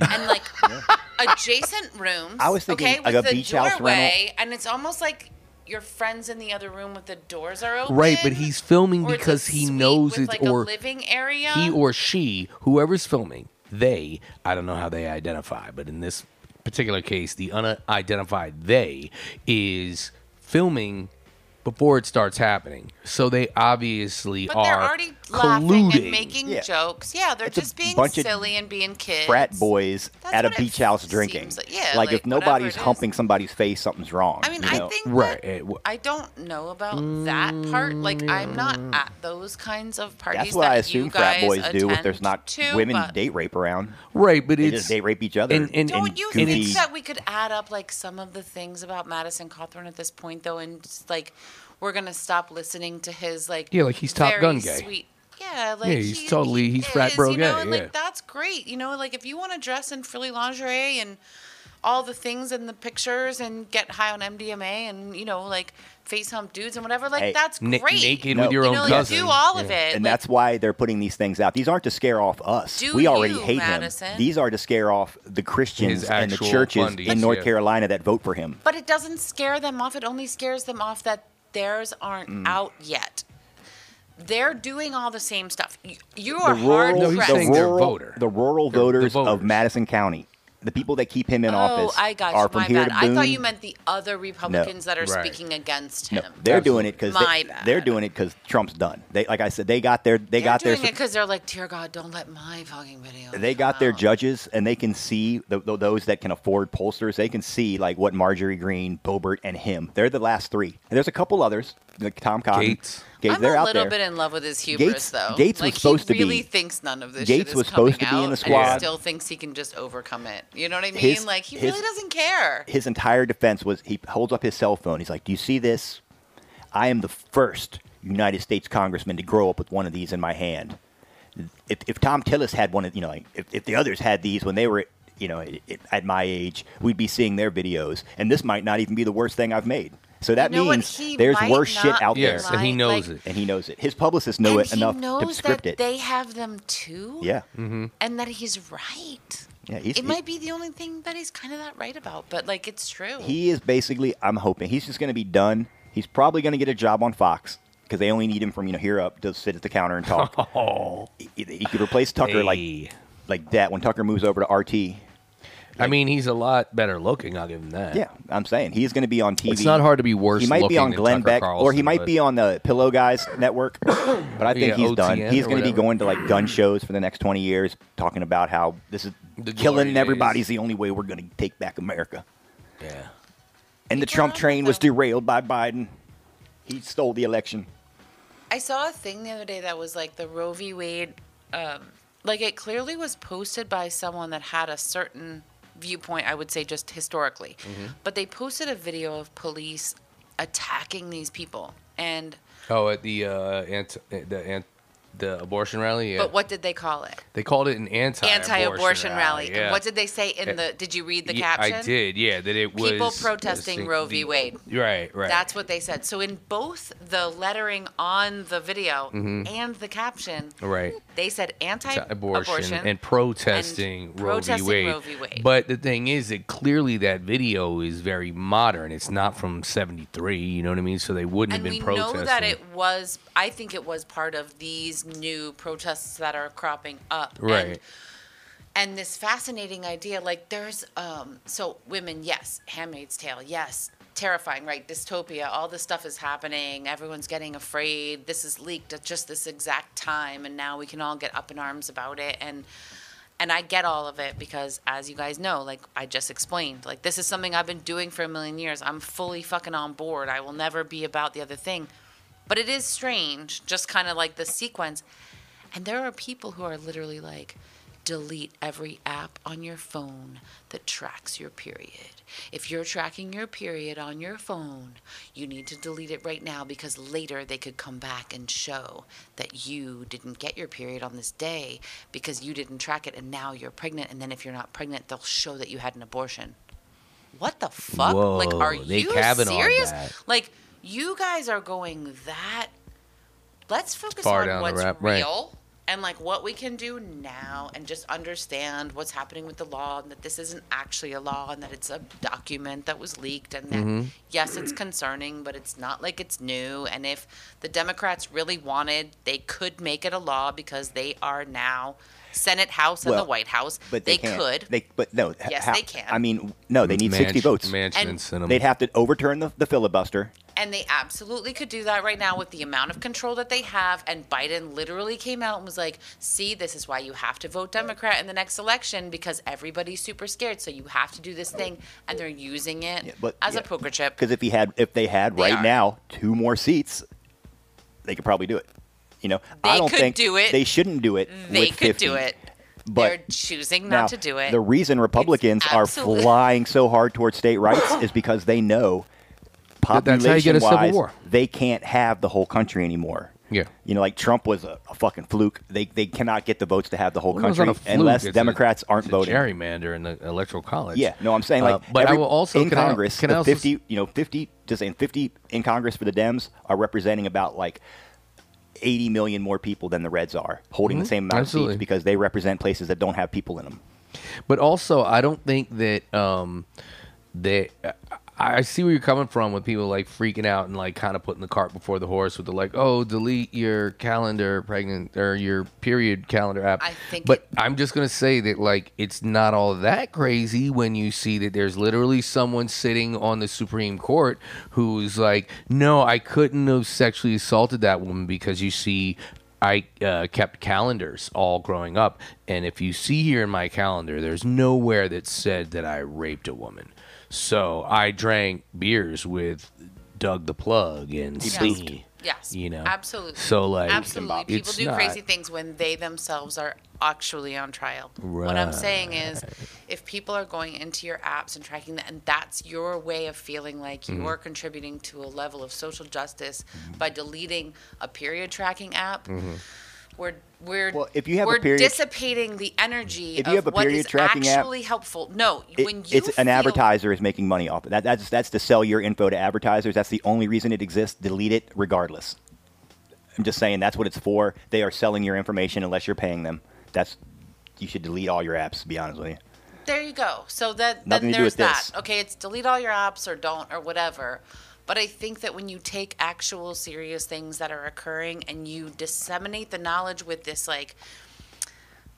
and like yeah. adjacent rooms. I was thinking okay, like with a the beach doorway, house rental, and it's almost like your friends in the other room with the doors are open. Right, but he's filming because he knows it's like or a living area. He or she, whoever's filming, they I don't know how they identify, but in this particular case, the unidentified they is filming before it starts happening, so they obviously but are they're already colluding. laughing and making yeah. jokes. Yeah, they're it's just being silly and being kids, frat boys That's at a beach house drinking. Like, yeah, like, like if nobody's humping somebody's face, something's wrong. I mean, you know? I think right. that I don't know about that part. Like, I'm not at those kinds of parties. That's what that I assume frat boys do if there's not to, women date rape around. Right, but they it's just date rape each other. And, and, don't and you goofy. think that we could add up like some of the things about Madison Cawthorn at this point, though, and just, like. We're gonna stop listening to his like yeah, like he's Top Gun gay. Sweet. Yeah, like yeah, he's he, totally he's he frat is, bro you know? gay. And, yeah. like that's great, you know. Like if you want to dress in frilly lingerie and all the things in the pictures and get high on M D M A and you know like face hump dudes and whatever, like hey, that's great. Na- naked no. with your you own know, cousin. Like, do all yeah. of it, and like, that's why they're putting these things out. These aren't to scare off us. Do we already you, hate Madison? him. These are to scare off the Christians and the churches fundies, in North yeah. Carolina that vote for him. But it doesn't scare them off. It only scares them off that. Theirs aren't mm. out yet. They're doing all the same stuff. You, you are hard no, pressed. The rural, voter. the rural they're, voters, the voters of Madison County, the people that keep him in oh, office, I got you. are from My here bad. to Boone. I thought you meant the other Republicans no. that are right. speaking against him. No, they're, doing it they, they're doing it because Trump's done. They, like I said, they got their they they're got doing their, it because they're like, dear God, don't let my fucking video. They got out. their judges, and they can see the, the, those that can afford pollsters. They can see like what Marjorie Greene, Boebert, and him. They're the last three. And there's a couple others, like Tom Cotton. Gates. Gates, I'm a little there. bit in love with his hubris, Gates, though. Gates like, was supposed to be. He really thinks none of this Gates shit is coming out. Gates was supposed to be in the squad. And he still thinks he can just overcome it. You know what I mean? His, like, he his, really doesn't care. His entire defense was he holds up his cell phone. He's like, do you see this? I am the first United States congressman to grow up with one of these in my hand. If, if Tom Tillis had one of, you know, like, if, if the others had these when they were, you know, at my age, we'd be seeing their videos. And this might not even be the worst thing I've made. So that you know means there's worse shit out yes, there. Yes, and he knows like, it. And he knows it. His publicists know it enough to script it. And he knows that they have them too. Yeah. Mm-hmm. And that he's right. Yeah, he's, it he's, might be the only thing that he's kind of that right about, but like it's true. He is basically, I'm hoping, he's just going to be done. He's probably going to get a job on Fox because they only need him from, you know, here up to sit at the counter and talk. oh. he, he could replace Tucker hey. like like that when Tucker moves over to R T. Like, I mean, he's a lot better looking. I'll give him that. Yeah, I'm saying he's going to be on T V. It's not hard to be worse. He might be on Glenn Beck, Carlson, or he might be on the Pillow Guys Network. But I think yeah, he's O T N done. He's going to be going to like gun shows for the next twenty years, talking about how this is the killing everybody's days. the only way we're going to take back America. Yeah. And the yeah, Trump train was derailed by Biden. He stole the election. I saw a thing the other day that was like the Roe v. Wade. Um, like it clearly was posted by someone that had a certain viewpoint, I would say, just historically. Mm-hmm. But they posted a video of police attacking these people. And oh, at the uh, anti, the ant, the abortion rally. Yeah. But what did they call it? They called it an anti anti-abortion rally. rally. Yeah. And what did they say in it, the? Did you read the yeah, caption? I did. Yeah, that it was people protesting the, Roe v. Wade. Right, right. That's what they said. So in both the lettering on the video mm-hmm. and the caption, right, they said anti-abortion abortion and protesting, and Roe, protesting v. Roe v. Wade. But the thing is, that clearly that video is very modern. It's not from seventy-three. You know what I mean? So they wouldn't and have been protesting. And we know that it was. I think it was part of these new protests that are cropping up. Right. And, and this fascinating idea, like there's, um, so women, yes, Handmaid's Tale, yes, terrifying, right? Dystopia, all this stuff is happening. Everyone's getting afraid. This is leaked at just this exact time. And now we can all get up in arms about it. And, and I get all of it because as you guys know, like I just explained, like this is something I've been doing for a million years. I'm fully fucking on board. I will never be about the other thing. But it is strange, just kind of like the sequence. And there are people who are literally like, delete every app on your phone that tracks your period. If you're tracking your period on your phone, you need to delete it right now because later they could come back and show that you didn't get your period on this day because you didn't track it and now you're pregnant. And then if you're not pregnant, they'll show that you had an abortion. What the fuck? Whoa, like, are you serious? Like, you guys are going that. Let's focus Far on what's rap, real right. and like what we can do now and just understand what's happening with the law and that this isn't actually a law and that it's a document that was leaked and that, mm-hmm. yes, it's concerning, but it's not like it's new. And if the Democrats really wanted, they could make it a law because they are now Senate, House, well, and the White House. But they, they can't. could. They, but no. Yes, ha- they can. I mean, no, they need Manch- sixty votes. Manchin and Sinema. They'd have to overturn the, the filibuster. And they absolutely could do that right now with the amount of control that they have. And Biden literally came out and was like, see, this is why you have to vote Democrat in the next election because everybody's super scared. So you have to do this thing. And they're using it yeah, but, as yeah. a poker chip. Because if he had, if they had they right are. now two more seats, they could probably do it. You know, they I don't could think do it. They shouldn't do it. They with could fifty. Do it. But they're choosing not now, to do it. The reason Republicans are flying so hard towards state rights is because they know population-wise, that's how you get a civil war. They can't have the whole country anymore. Yeah. You know, like Trump was a, a fucking fluke. They they cannot get the votes to have the whole well, country unless it's Democrats a, aren't it's voting. A gerrymander in the electoral college. Yeah. No, I'm saying like uh, but every, I will also, in can Congress, I, can I also fifty, you know, fifty, just saying fifty in Congress for the Dems are representing about like eighty million more people than the Reds are holding mm-hmm. the same amount Absolutely. of seats because they represent places that don't have people in them. But also, I don't think that um, they. Uh, I see where you're coming from with people like freaking out and like kind of putting the cart before the horse with the like, oh, delete your calendar, pregnant or your period calendar app. I think but it- I'm just gonna say that like it's not all that crazy when you see that there's literally someone sitting on the Supreme Court who's like, no, I couldn't have sexually assaulted that woman because you see, I uh, kept calendars all growing up, and if you see here in my calendar, there's nowhere that said that I raped a woman. So I drank beers with Doug the Plug and Steve. Yes, you know, absolutely. So like, absolutely, people do not... crazy things when they themselves are actually on trial. Right. What I'm saying is, if people are going into your apps and tracking that, and that's your way of feeling like you mm-hmm. are contributing to a level of social justice mm-hmm. by deleting a period tracking app. Mm-hmm. We're we're well, if you have we're a period, dissipating the energy if you have of a what is actually app, helpful. No, it, when you it's feel, an advertiser is making money off it. That, that's that's to sell your info to advertisers. That's the only reason it exists. Delete it regardless. I'm just saying that's what it's for. They are selling your information unless you're paying them. That's you should delete all your apps. To be honest with you. There you go. So that Nothing then to there's do with that. This. Okay, it's delete all your apps or don't or whatever. But I think that when you take actual serious things that are occurring and you disseminate the knowledge with this like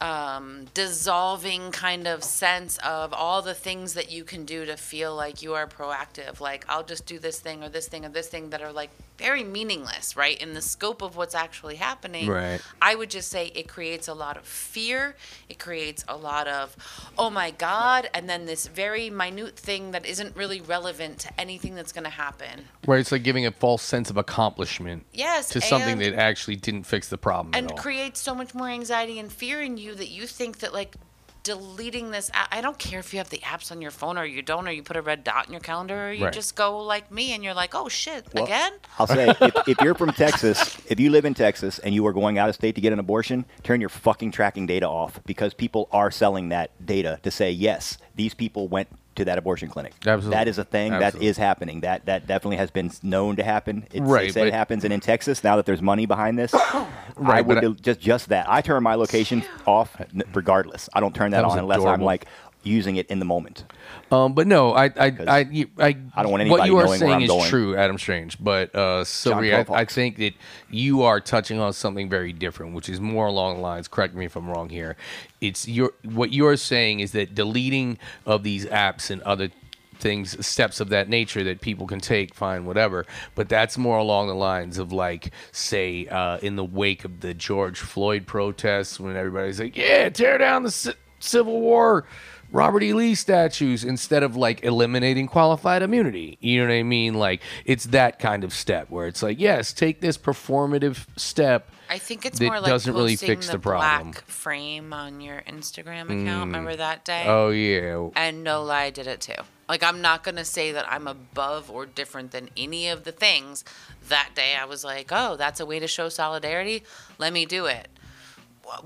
um, dissolving kind of sense of all the things that you can do to feel like you are proactive, like I'll just do this thing or this thing or this thing that are like very meaningless, right? In the scope of what's actually happening, right. I would just say it creates a lot of fear. It creates a lot of, oh my God, and then this very minute thing that isn't really relevant to anything that's going to happen. Right, it's like giving a false sense of accomplishment yes, to something and, that actually didn't fix the problem at all. And creates so much more anxiety and fear in you that you think that like deleting this app, I don't care if you have the apps on your phone or you don't, or you put a red dot in your calendar, or you right. just go like me and you're like, oh shit, well, again? I'll say, if, if you're from Texas, if you live in Texas and you are going out of state to get an abortion, turn your fucking tracking data off because people are selling that data to say, yes, these people went to that abortion clinic. Absolutely. That is a thing. Absolutely. That is happening. That that definitely has been known to happen. It's, right, they said it happens. And in Texas, now that there's money behind this, right, I would I, just just that. I turn my location off regardless. I don't turn that, that on unless adorable. I'm like using it in the moment. Um, but no, I I I, I I don't want anybody what you are knowing saying where I'm is going. True, Adam Strange. But uh, Sylvia, I, I think that you are touching on something very different, which is more along the lines. Correct me if I'm wrong here. It's your what you're saying is that deleting of these apps and other things, steps of that nature that people can take, fine, whatever. But that's more along the lines of like, say, uh, in the wake of the George Floyd protests, when everybody's like, yeah, tear down the. Si- Civil War Robert E. Lee statues instead of, like, eliminating qualified immunity. You know what I mean? Like, it's that kind of step where it's like, yes, take this performative step. I think it's more like doesn't really fix the, the problem. Black frame on your Instagram account. Mm. Remember that day? Oh, yeah. And no lie, I did it too. Like, I'm not going to say that I'm above or different than any of the things. That day I was like, oh, that's a way to show solidarity. Let me do it.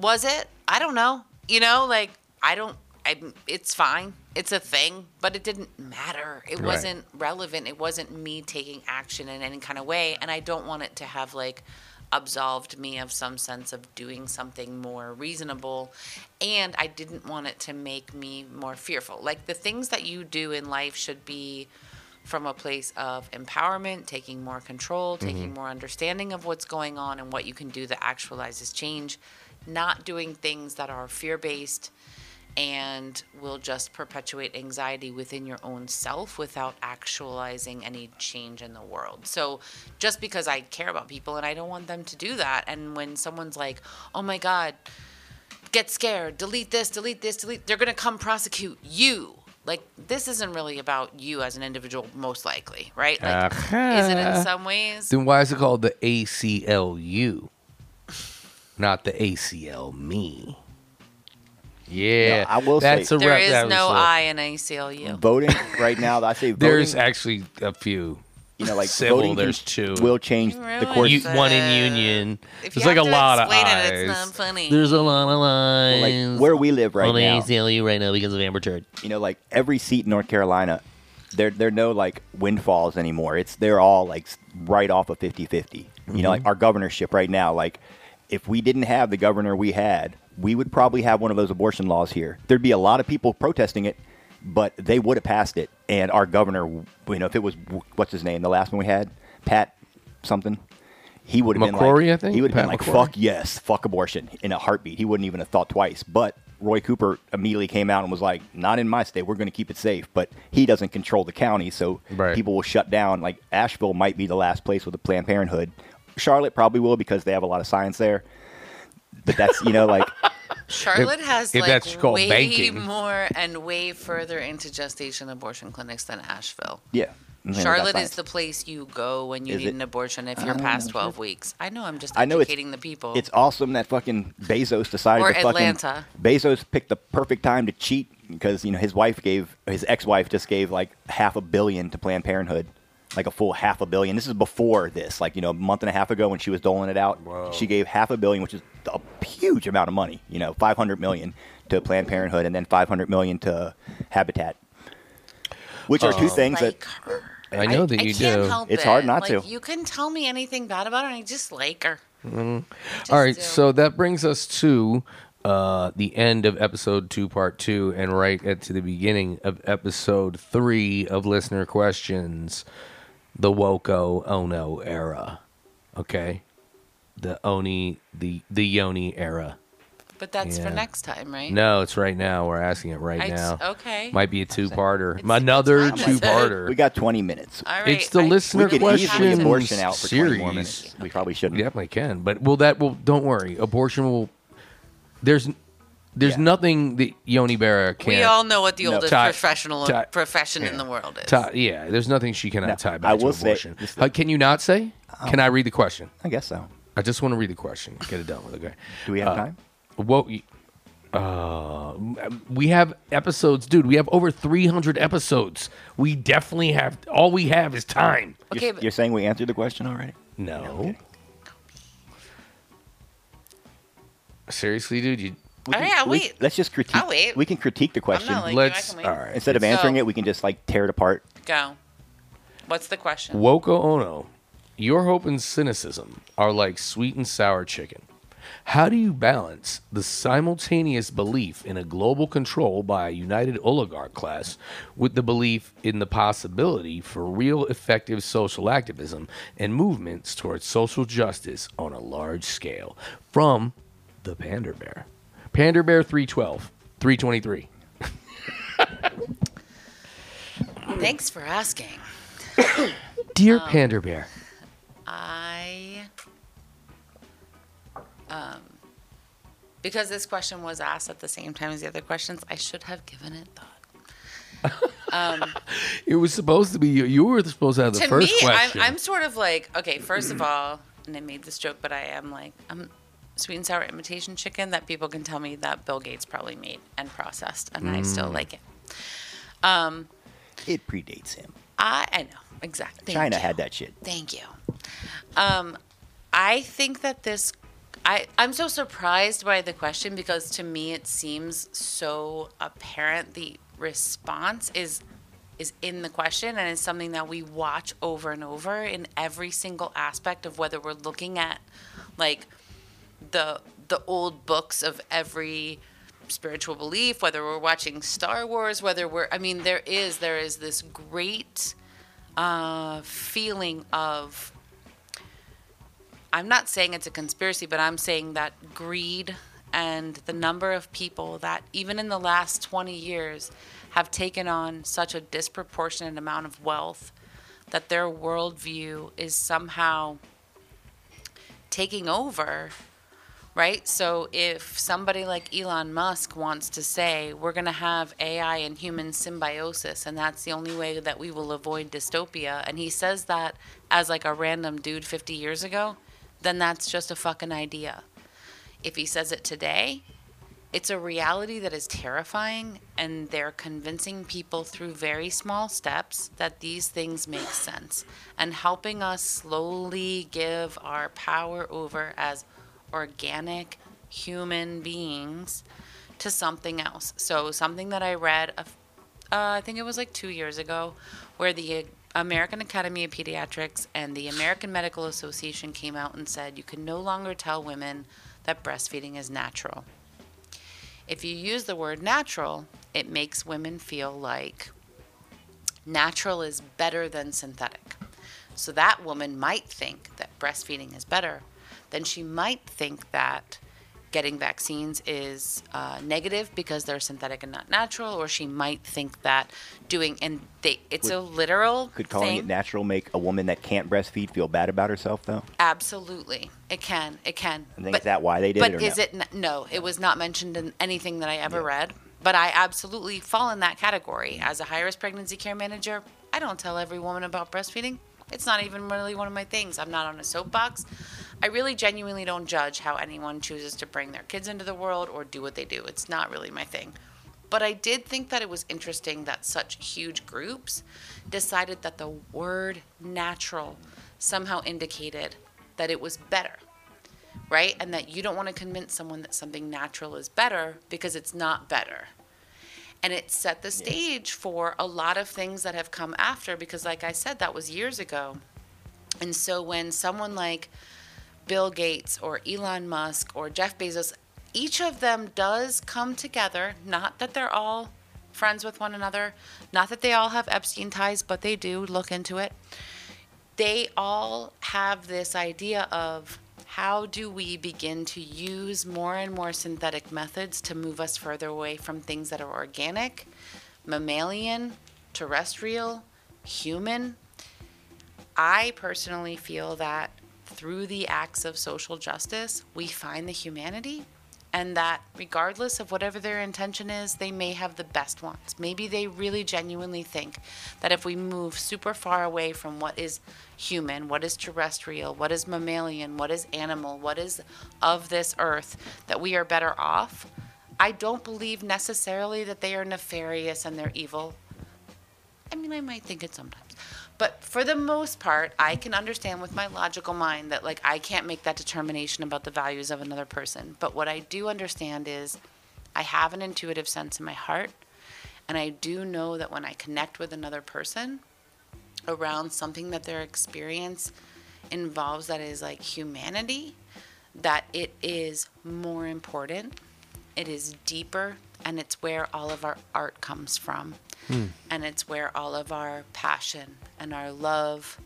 Was it? I don't know. You know, like, I don't. I, it's fine. It's a thing, but it didn't matter. It right. wasn't relevant. It wasn't me taking action in any kind of way, and I don't want it to have, like, absolved me of some sense of doing something more reasonable, and I didn't want it to make me more fearful. Like, the things that you do in life should be from a place of empowerment, taking more control, mm-hmm. taking more understanding of what's going on and what you can do that actualizes change, not doing things that are fear-based and will just perpetuate anxiety within your own self without actualizing any change in the world. So just because I care about people and I don't want them to do that, and when someone's like, oh my God, get scared, delete this, delete this, delete, they're going to come prosecute you. Like, this isn't really about you as an individual, most likely, right? Like, uh-huh. Is it in some ways? Then why is it called the A C L U, not the A C L me? Yeah, no, I will that's say a there is that no a, I in A C L U. Voting right now, I say voting. There's actually a few. You know, like civil, voting there's two. Will change really the court. You, one in union. If there's like a lot of eyes. It, it's not funny. There's a lot of lines. Well, like where we live right on now. On the A C L U right now because of Amber Turd. You know, like every seat in North Carolina, there there are no like windfalls anymore. It's they're all like right off of fifty-fifty. Mm-hmm. You know, like our governorship right now, like if we didn't have the governor we had, we would probably have one of those abortion laws here. There'd be a lot of people protesting it, but they would have passed it. And our governor, you know, if it was, what's his name, the last one we had, Pat something, he would have been like, I think? He would have been like, fuck yes, fuck abortion in a heartbeat. He wouldn't even have thought twice. But Roy Cooper immediately came out and was like, not in my state. We're going to keep it safe. But he doesn't control the county, so right. people will shut down. Like Asheville might be the last place with a Planned Parenthood. Charlotte probably will because they have a lot of science there. But that's, you know, like... Charlotte has, if, if like, way banking. more and way further into gestation abortion clinics than Asheville. Yeah. Charlotte is the place you go when you is need it? an abortion if you're past know, twelve sure. weeks. I know, I'm just educating the people. It's awesome that fucking Bezos decided or to Atlanta. fucking... Bezos picked the perfect time to cheat because, you know, his wife gave... His ex-wife just gave, like, half a billion to Planned Parenthood. Like a full half a billion. This is before this. Like, you know, a month and a half ago when she was doling it out, Whoa. she gave half a billion, which is a huge amount of money, you know, five hundred million dollars to Planned Parenthood and then five hundred million dollars to Habitat, which are uh, two things like that her. I know that I, you I can't do. Help it's it. hard not like, to. You can tell me anything bad about her and I just like her. Mm. Just All right. Do. So that brings us to uh, the end of episode two, part two, and right at to the beginning of episode three of Listener Questions. The Woko Ono era, okay? The Oni, the the Yoni era. But that's yeah. for next time, right? No, it's right now. We're asking it right I, now. Okay. Might be a two-parter. It's Another two-parter. We got twenty minutes. All right. It's the I, listener we question abortion out for series. twenty more minutes. We probably shouldn't. We definitely can. But will that will don't worry. Abortion will there's There's yeah. nothing that Yoni Berra can't... We all know what the oldest no. professional tie, profession yeah. in the world is. Tie, yeah, there's nothing she cannot no, tie back I will to abortion. Say, uh, can you not say? Um, can I read the question? I guess so. I just want to read the question. Get it done with, okay? Do we have uh, time? Well, uh, we have episodes, dude. We have over three hundred episodes. We definitely have... All we have is time. Okay, you're, but, you're saying we answered the question already? No. no okay. Seriously, dude, you... We can, all right, I'll we, wait. Let's just critique. I'll wait. We can critique the question. I'm not let's all right. Instead of answering so, it, we can just like tear it apart. Go. What's the question? Woko Ono, your hope and cynicism are like sweet and sour chicken. How do you balance the simultaneous belief in a global control by a united oligarch class with the belief in the possibility for real effective social activism and movements towards social justice on a large scale? From the Panda Bear. Panda Bear three twelve, three twenty-three. Thanks for asking. Dear um, Panda Bear. I um, Because this question was asked at the same time as the other questions, I should have given it thought. Um, it was supposed to be, you, you were supposed to have the to first me, question. I'm, I'm sort of like, okay, first of all, and I made this joke, but I am like, I'm sweet and sour imitation chicken that people can tell me that Bill Gates probably made and processed, and mm. I still like it. Um, it predates him. I, I know, exactly. China you. had that shit. Thank you. Um, I think that this I, I'm so surprised by the question because to me it seems so apparent. The response is is in the question and is something that we watch over and over in every single aspect of whether we're looking at like the the old books of every spiritual belief, whether we're watching Star Wars, whether we're I mean there is there is this great uh, feeling of I'm not saying it's a conspiracy, but I'm saying that greed and the number of people that even in the last twenty years have taken on such a disproportionate amount of wealth that their worldview is somehow taking over, right? So if somebody like Elon Musk wants to say, we're going to have A I and human symbiosis, and that's the only way that we will avoid dystopia, and he says that as like a random dude fifty years ago, then that's just a fucking idea. If he says it today, it's a reality that is terrifying, and they're convincing people through very small steps that these things make sense and helping us slowly give our power over as organic human beings to something else. So something that I read, uh, I think it was like two years ago, where the American Academy of Pediatrics and the American Medical Association came out and said you can no longer tell women that breastfeeding is natural. If you use the word natural, it makes women feel like natural is better than synthetic. So that woman might think that breastfeeding is better. Then she might think that getting vaccines is uh, negative because they're synthetic and not natural, or she might think that doing and they it's Would, a literal could calling thing. It natural make a woman that can't breastfeed feel bad about herself though? Absolutely, it can. It can. And then but, is that why they did but it? But is no? it no? It was not mentioned in anything that I ever yeah. read. But I absolutely fall in that category as a high risk pregnancy care manager. I don't tell every woman about breastfeeding. It's not even really one of my things. I'm not on a soapbox. I really genuinely don't judge how anyone chooses to bring their kids into the world or do what they do. It's not really my thing. But I did think that it was interesting that such huge groups decided that the word natural somehow indicated that it was better, right? And that you don't want to convince someone that something natural is better because it's not better. And it set the stage for a lot of things that have come after because, like I said, that was years ago. And so when someone like Bill Gates or Elon Musk or Jeff Bezos, each of them does come together, not that they're all friends with one another, not that they all have Epstein ties, but they do look into it. They all have this idea of how do we begin to use more and more synthetic methods to move us further away from things that are organic, mammalian, terrestrial, human? I personally feel that through the acts of social justice, we find the humanity, and that regardless of whatever their intention is, they may have the best ones. Maybe they really genuinely think that if we move super far away from what is human, what is terrestrial, what is mammalian, what is animal, what is of this earth, that we are better off. I don't believe necessarily that they are nefarious and they're evil. I mean, I might think it sometimes. But for the most part, I can understand with my logical mind that, like, I can't make that determination about the values of another person. But what I do understand is I have an intuitive sense in my heart, and I do know that when I connect with another person around something that their experience involves that is like humanity, that it is more important, it is deeper, and it's where all of our art comes from. Mm. And it's where all of our passion and our love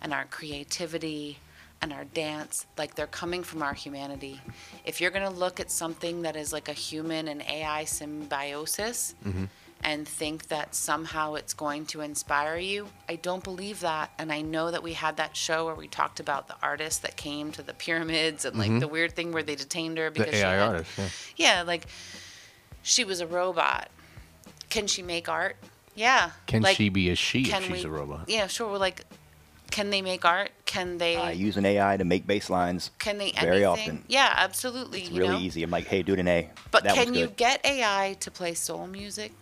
and our creativity and our dance, like they're coming from our humanity. If you're going to look at something that is like a human and A I symbiosis, mm-hmm. and think that somehow it's going to inspire you. I don't believe that. And I know that we had that show where we talked about the artist that came to the pyramids and like mm-hmm. the weird thing where they detained her because the A I she had, artist, yeah. yeah, like she was a robot. Can she make art? Yeah. Can like, she be a she if she's we, a robot? Yeah, sure. We're like, can they make art? Can they? I use an A I to make bass lines. Can they? Very anything? Often. Yeah, absolutely. It's you really know? Easy. I'm like, hey, do it in A. But that can you get A I to play soul music?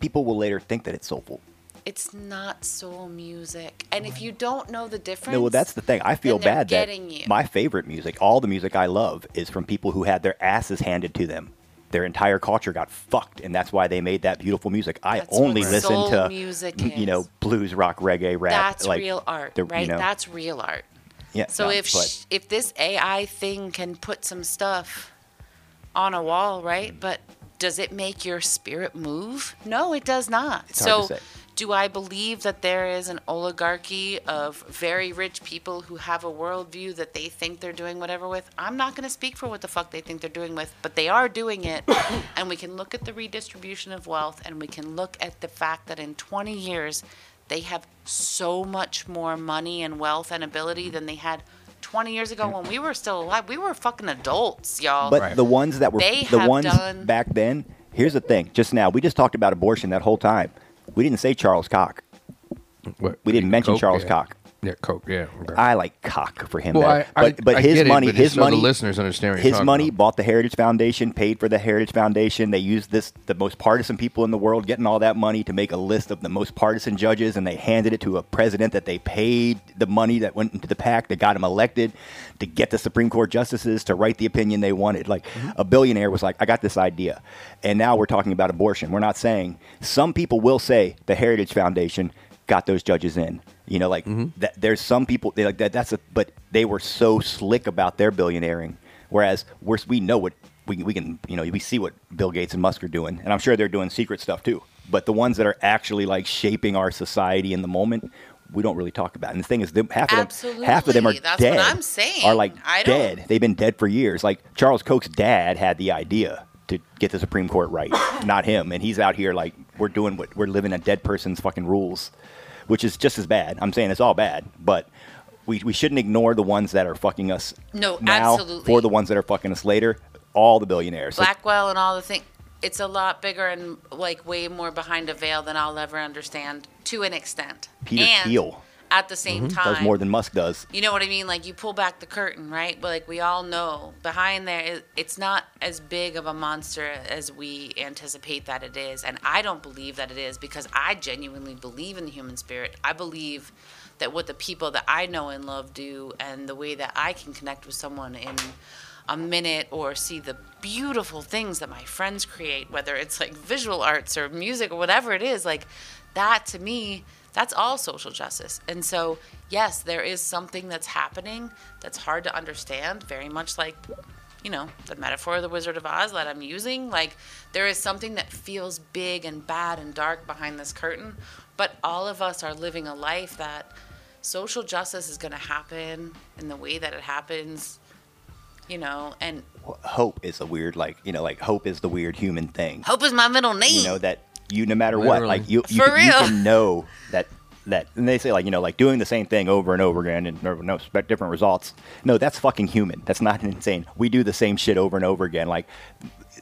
People will later think that it's soulful. It's not soul music. And if you don't know the difference. No, well, that's the thing. I feel bad that you. My favorite music, all the music I love, is from people who had their asses handed to them. Their entire culture got fucked, and that's why they made that beautiful music. I that's only listen to, music you know, blues, rock, reggae, rap. That's like, real art, the, right? You know, that's real art. Yeah. So no, if sh- if this A I thing can put some stuff on a wall, right? But does it make your spirit move? No, it does not. It's so hard to say. Do I believe that there is an oligarchy of very rich people who have a worldview that they think they're doing whatever with? I'm not going to speak for what the fuck they think they're doing with, but they are doing it. And we can look at the redistribution of wealth, and we can look at the fact that in twenty years, they have so much more money and wealth and ability than they had twenty years ago when we were still alive. We were fucking adults, y'all. But right. the ones that were they the ones done... back then, here's the thing. Just now, we just talked about abortion that whole time. We didn't say Charles Koch. What? We didn't mention Coke, Charles yeah. Koch. Yeah, Coke. Yeah, okay. I like Koch for him. Well, I, I, but but I his money, it, but his so money. The listeners understand. What you're his money about. Bought the Heritage Foundation, paid for the Heritage Foundation. They used this the most partisan people in the world, getting all that money to make a list of the most partisan judges, and they handed it to a president that they paid the money that went into the PAC that got him elected to get the Supreme Court justices to write the opinion they wanted. Like mm-hmm. a billionaire was like, I got this idea, and now we're talking about abortion. We're not saying some people will say the Heritage Foundation got those judges in. You know, like mm-hmm. th- there's some people they like that. That's a but they were so slick about their billionairing, whereas we're, we know what we we can. You know, we see what Bill Gates and Musk are doing, and I'm sure they're doing secret stuff too. But the ones that are actually like shaping our society in the moment, we don't really talk about. And the thing is, them, half of Absolutely. them, half of them are That's dead. What I'm saying. Are like I don't... dead. They've been dead for years. Like Charles Koch's dad had the idea to get the Supreme Court right, not him. And he's out here like we're doing what we're living a dead person's fucking rules, which is just as bad. I'm saying it's all bad, but we we shouldn't ignore the ones that are fucking us no, now absolutely. for the ones that are fucking us later. All the billionaires, Blackwell, like, and all the things. It's a lot bigger and like way more behind a veil than I'll ever understand to an extent. Peter and Thiel. At the same mm-hmm. time, does more than Musk does. You know what I mean? Like you pull back the curtain, right? But like we all know behind there, it's not as big of a monster as we anticipate that it is. And I don't believe that it is because I genuinely believe in the human spirit. I believe that what the people that I know and love do and the way that I can connect with someone in a minute or see the beautiful things that my friends create, whether it's like visual arts or music or whatever it is, like that to me, that's all social justice. And so, yes, there is something that's happening that's hard to understand, very much like, you know, the metaphor of the Wizard of Oz that I'm using. Like, there is something that feels big and bad and dark behind this curtain, but all of us are living a life that social justice is going to happen in the way that it happens, you know, and... Hope is a weird, like, you know, like, hope is the weird human thing. Hope is my middle name. You know, that... You no matter Literally. what, like you, you, can, you can know that that. And they say like you know like doing the same thing over and over again and no expect different results. No, that's fucking human. That's not insane. We do the same shit over and over again. Like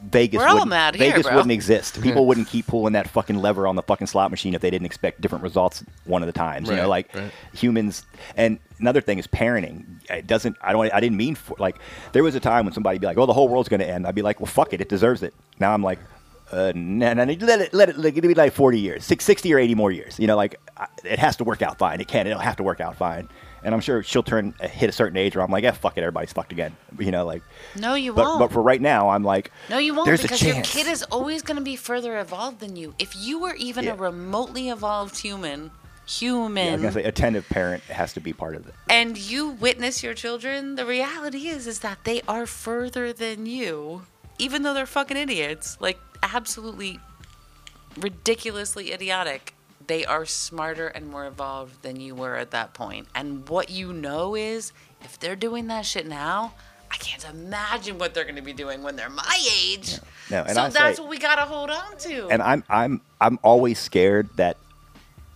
Vegas, We're all wouldn't, mad here, Vegas bro. wouldn't exist. People yeah. wouldn't keep pulling that fucking lever on the fucking slot machine if they didn't expect different results one of the times. Right, you know, like right. humans. And another thing is parenting. It doesn't. I don't. I didn't mean for like. There was a time when somebody'd be like, "Oh, the whole world's going to end." I'd be like, "Well, fuck it. It deserves it." Now I'm like. Uh, no, no, let it, let it, let it be like forty years, sixty or eighty more years. You know, like it has to work out fine. It can't, it'll have to work out fine. And I'm sure she'll turn, hit a certain age where I'm like, eh, fuck it, everybody's fucked again. You know, like. No, you but, won't. But for right now, I'm like, no, you won't there's because a chance. Your kid is always going to be further evolved than you. If you were even yeah. a remotely evolved human, human. Yeah, I was going to say, attentive parent has to be part of it. And you witness your children, the reality is, is that they are further than you, even though they're fucking idiots. Like. Absolutely ridiculously idiotic. They are smarter and more evolved than you were at that point. And what you know is if they're doing that shit now, I can't imagine what they're going to be doing when they're my age. Yeah. No, and so I'll that's say, what we got to hold on to. And I'm I'm I'm always scared that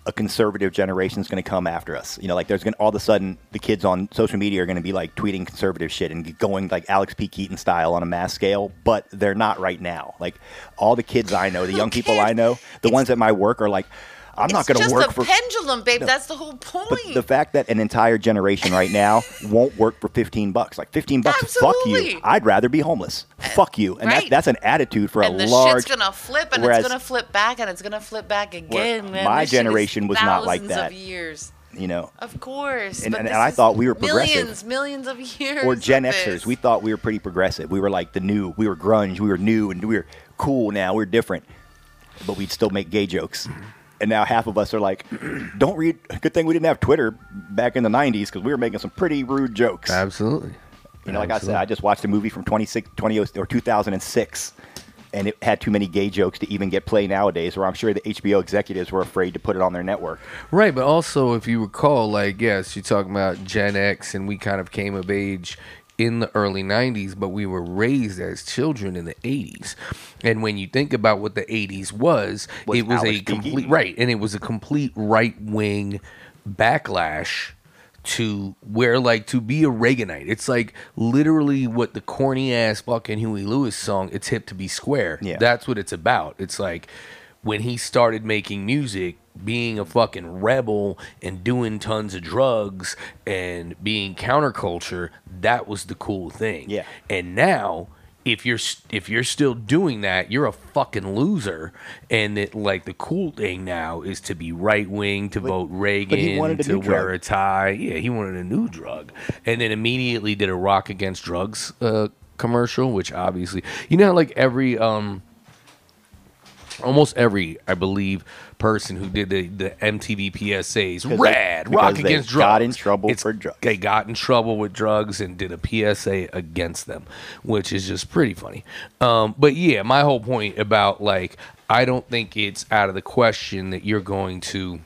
a conservative generation is going to come after us. You know, like there's going to all of a sudden the kids on social media are going to be like tweeting conservative shit and going like Alex P. Keaton style on a mass scale, but they're not right now. Like all the kids I know, the young people I know, the it's, ones at my work are like, I'm not going to work a for pendulum, babe. No. That's the whole point. But the fact that an entire generation right now won't work for fifteen bucks, like fifteen bucks, absolutely. Fuck you. I'd rather be homeless. Uh, fuck you. And right. that, that's an attitude for and a large. And the shit's going to flip, and whereas, it's going to flip back, and it's going to flip back again. Man. My generation was not like that. Thousands of years. You know, of course. And, and, and I thought we were progressive. Millions, millions of years. Or Gen Xers, we thought we were pretty progressive. We were like the new. We were grunge. We were new, and we were cool. Now we're different, but we'd still make gay jokes. And now half of us are like, don't read. Good thing we didn't have Twitter back in the nineties because we were making some pretty rude jokes. Absolutely. You know, like Absolutely. I said, I just watched a movie from twenty-six, twenty, or two thousand six, and it had too many gay jokes to even get played nowadays, or I'm sure the H B O executives were afraid to put it on their network. Right, but also, if you recall, like, yes, you're talking about Gen X, and we kind of came of age in the early nineties, but we were raised as children in the eighties. And when you think about what the eighties was, was it was Alex a complete Diggy. right, and it was a complete right-wing backlash to where, like, to be a Reaganite. It's like literally what the corny ass fucking Huey Lewis song, "It's Hip to Be Square." Yeah. That's what it's about. It's like when he started making music, being a fucking rebel and doing tons of drugs and being counterculture, that was the cool thing. Yeah. And now, if you're if you're still doing that, you're a fucking loser. And it, like, the cool thing now is to be right wing, to but, vote Reagan, to wear drug. a tie. Yeah, he wanted a new drug, and then immediately did a Rock Against Drugs uh, commercial, which obviously, you know, like every um. almost every, I believe, person who did the, the M T V P S As, rad, they, Rock Against Drugs. Got in trouble it's, for drugs. They got in trouble with drugs and did a P S A against them, which is just pretty funny. Um, but yeah, my whole point about, like, I don't think it's out of the question that you're going to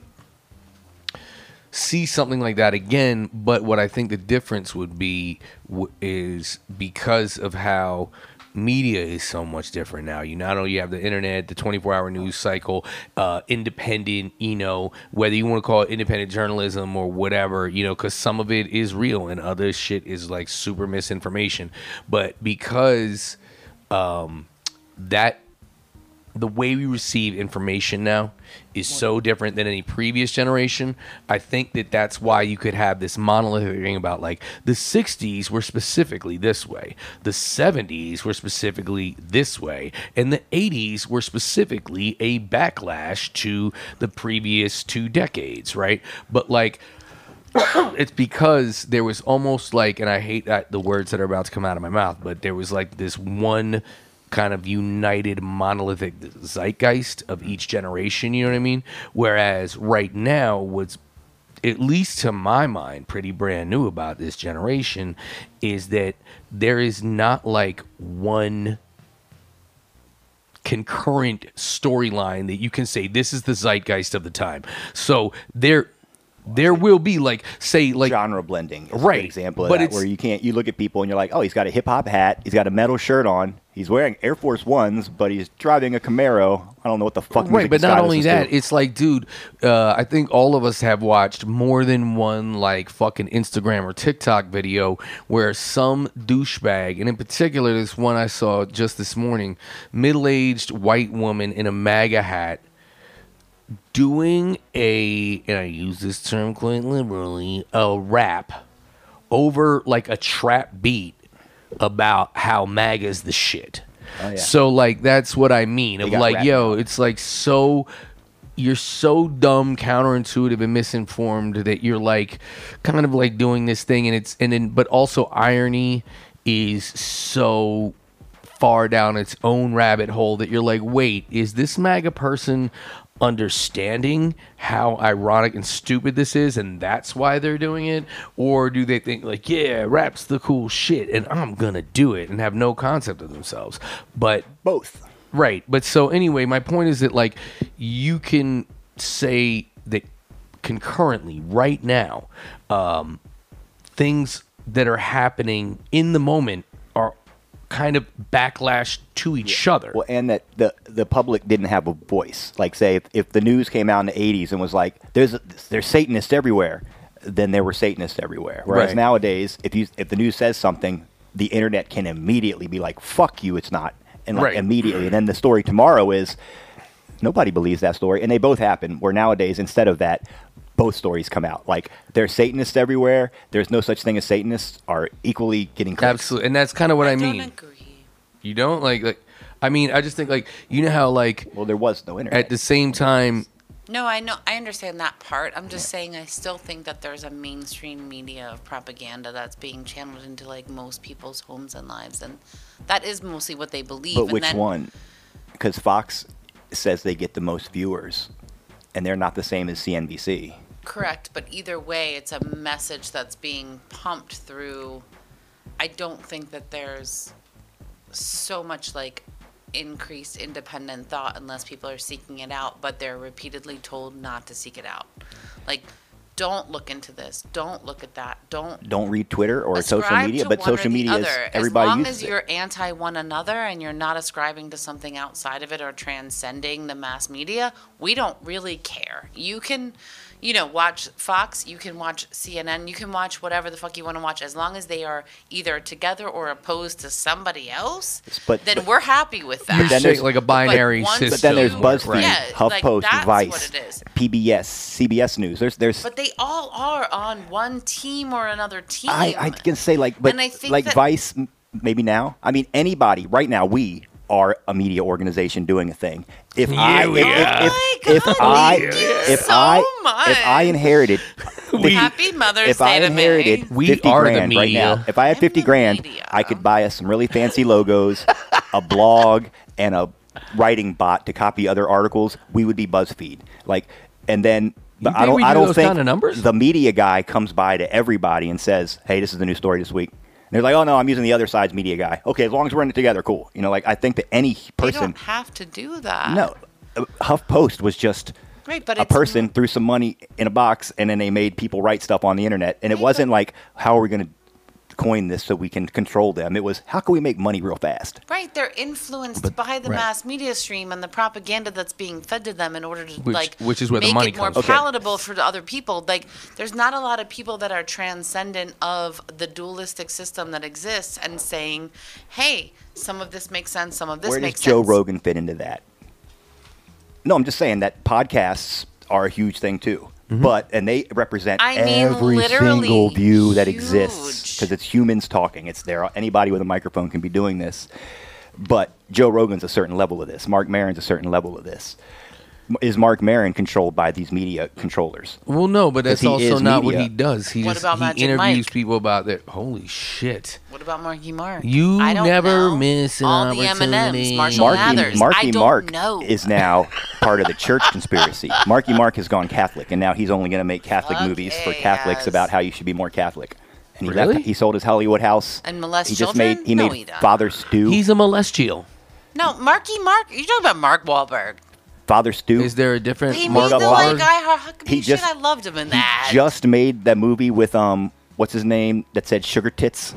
see something like that again. But what I think the difference would be w- is because of how media is so much different now. You not only have the internet, the twenty-four hour news cycle, uh, independent, you know, whether you want to call it independent journalism or whatever, you know, because some of it is real and other shit is like super misinformation. But because um, that, the way we receive information now is so different than any previous generation. I think that that's why you could have this monolithic thing about, like, the sixties were specifically this way, the seventies were specifically this way, and the eighties were specifically a backlash to the previous two decades, right? But, like, it's because there was almost like, and I hate that the words that are about to come out of my mouth, but there was like this one kind of united monolithic zeitgeist of each generation, you know what I mean? Whereas right now, what's, at least to my mind, pretty brand new about this generation is that there is not like one concurrent storyline that you can say, this is the zeitgeist of the time. So there... There will be, like, say, like... genre blending is right, a good example of but that, where you can't... You look at people and you're like, oh, he's got a hip-hop hat, he's got a metal shirt on, he's wearing Air Force Ones, but he's driving a Camaro. I don't know what the fuck... Right, but not only that, do. It's like, dude, uh, I think all of us have watched more than one, like, fucking Instagram or TikTok video where some douchebag, and in particular this one I saw just this morning, middle-aged white woman in a MAGA hat, doing a, and I use this term quite liberally, a rap over like a trap beat about how MAGA's the shit. Oh, yeah. So, like, that's what I mean. Of like, rapped. yo, it's like so, you're so dumb, counterintuitive, and misinformed that you're like kind of like doing this thing, and it's, and then, but also irony is so far down its own rabbit hole that you're like, wait, is this MAGA person understanding how ironic and stupid this is, and that's why they're doing it? Or do they think, like, yeah, rap's the cool shit and I'm gonna do it, and have no concept of themselves? But both, right? But so anyway, my point is that, like, you can say that concurrently right now, um, things that are happening in the moment are kind of backlash to each yeah. other. Well, and that the the public didn't have a voice. Like, say, if, if the news came out in the eighties and was like, "There's a, there's Satanists everywhere," then there were Satanists everywhere. Whereas right. nowadays, if you if the news says something, the internet can immediately be like, "Fuck you, it's not," and like right. immediately. And then the story tomorrow is nobody believes that story, and they both happen. Where nowadays, instead of that, both stories come out. Like, there's Satanists everywhere. There's no such thing as Satanists are equally getting clicks. Absolutely. And that's kind of what I, I mean. I don't agree. You don't? Like, like, I mean, I just think, like, you know how, like... Well, there was no internet. At the same time... No, I know. I understand that part. I'm just yeah. saying I still think that there's a mainstream media of propaganda that's being channeled into, like, most people's homes and lives. And that is mostly what they believe. But and which then, one? Because Fox says they get the most viewers, and they're not the same as C N B C. Correct, but either way, it's a message that's being pumped through. I don't think that there's so much like increased independent thought unless people are seeking it out, but they're repeatedly told not to seek it out. Like, don't look into this. Don't look at that. Don't don't read Twitter or social media. But social media is everybody. As long as you're anti one another and you're not ascribing to something outside of it or transcending the mass media, we don't really care. You can. You know, watch Fox, you can watch C N N, you can watch whatever the fuck you want to watch, as long as they are either together or opposed to somebody else, but, then but, we're happy with that. But then there's like a binary but system. But then there's BuzzFeed, right. yeah, HuffPost, like Vice, P B S, C B S News. There's, there's, but they all are on one team or another team. I, I can say like, but like that, Vice, maybe now. I mean, anybody right now, we are a media organization doing a thing. If yeah, I, if, yeah. if, if, oh if I, if so I, much. if I inherited, we, happy Mother's if Day I inherited to me. fifty we grand right now, if I had fifty grand, media. I could buy us some really fancy logos, a blog, and a writing bot to copy other articles. We would be BuzzFeed, like, and then. But I don't, do I don't think kind of the media guy comes by to everybody and says, "Hey, this is the new story this week." And they're like, oh, no, I'm using the other side's media guy. Okay, as long as we're in it together, cool. You know, like, I think that any person... They don't have to do that. No. HuffPost was just right, but a person threw some money in a box, and then they made people write stuff on the internet. And it wasn't like, how are we going to... coin this so we can control them. It was, how can we make money real fast? Right, they're influenced but, by the right. mass media stream and the propaganda that's being fed to them in order to which, like which is where make the money it comes more from. palatable okay. for the other people. Like, there's not a lot of people that are transcendent of the dualistic system that exists and saying, hey, some of this makes sense, some of this where makes sense. Where does Joe Rogan fit into that? No, I'm just saying that podcasts are a huge thing too. Mm-hmm. But and they represent I mean, every single view that huge. exists because it's humans talking. It's there. Anybody with a microphone can be doing this. But Joe Rogan's a certain level of this. Mark Maron's a certain level of this. Is Mark Maron controlled by these media controllers? Well, no, but that's also not media. what he does. He, what just, about Magic he interviews Mike? people about that. Holy shit! What about Marky Mark? You I don't never know. miss an all opportunity. All the M and M's, Marshall Mathers. Marky, Marky I don't Mark know. is now part of the church conspiracy. Marky Mark has gone Catholic, and now he's only going to make Catholic okay, movies for Catholics yes. about how you should be more Catholic. And he really? left. He sold his Hollywood house and molest he just children. Made, he no, made he Father Stu. He's a molestial. No, Marky Mark. You're talking about Mark Wahlberg. Father Stu. Is there a different he Mark Wahlberg? Like, he just, shit, I loved him in that. He just made that movie with um, what's his name that said Sugar Tits.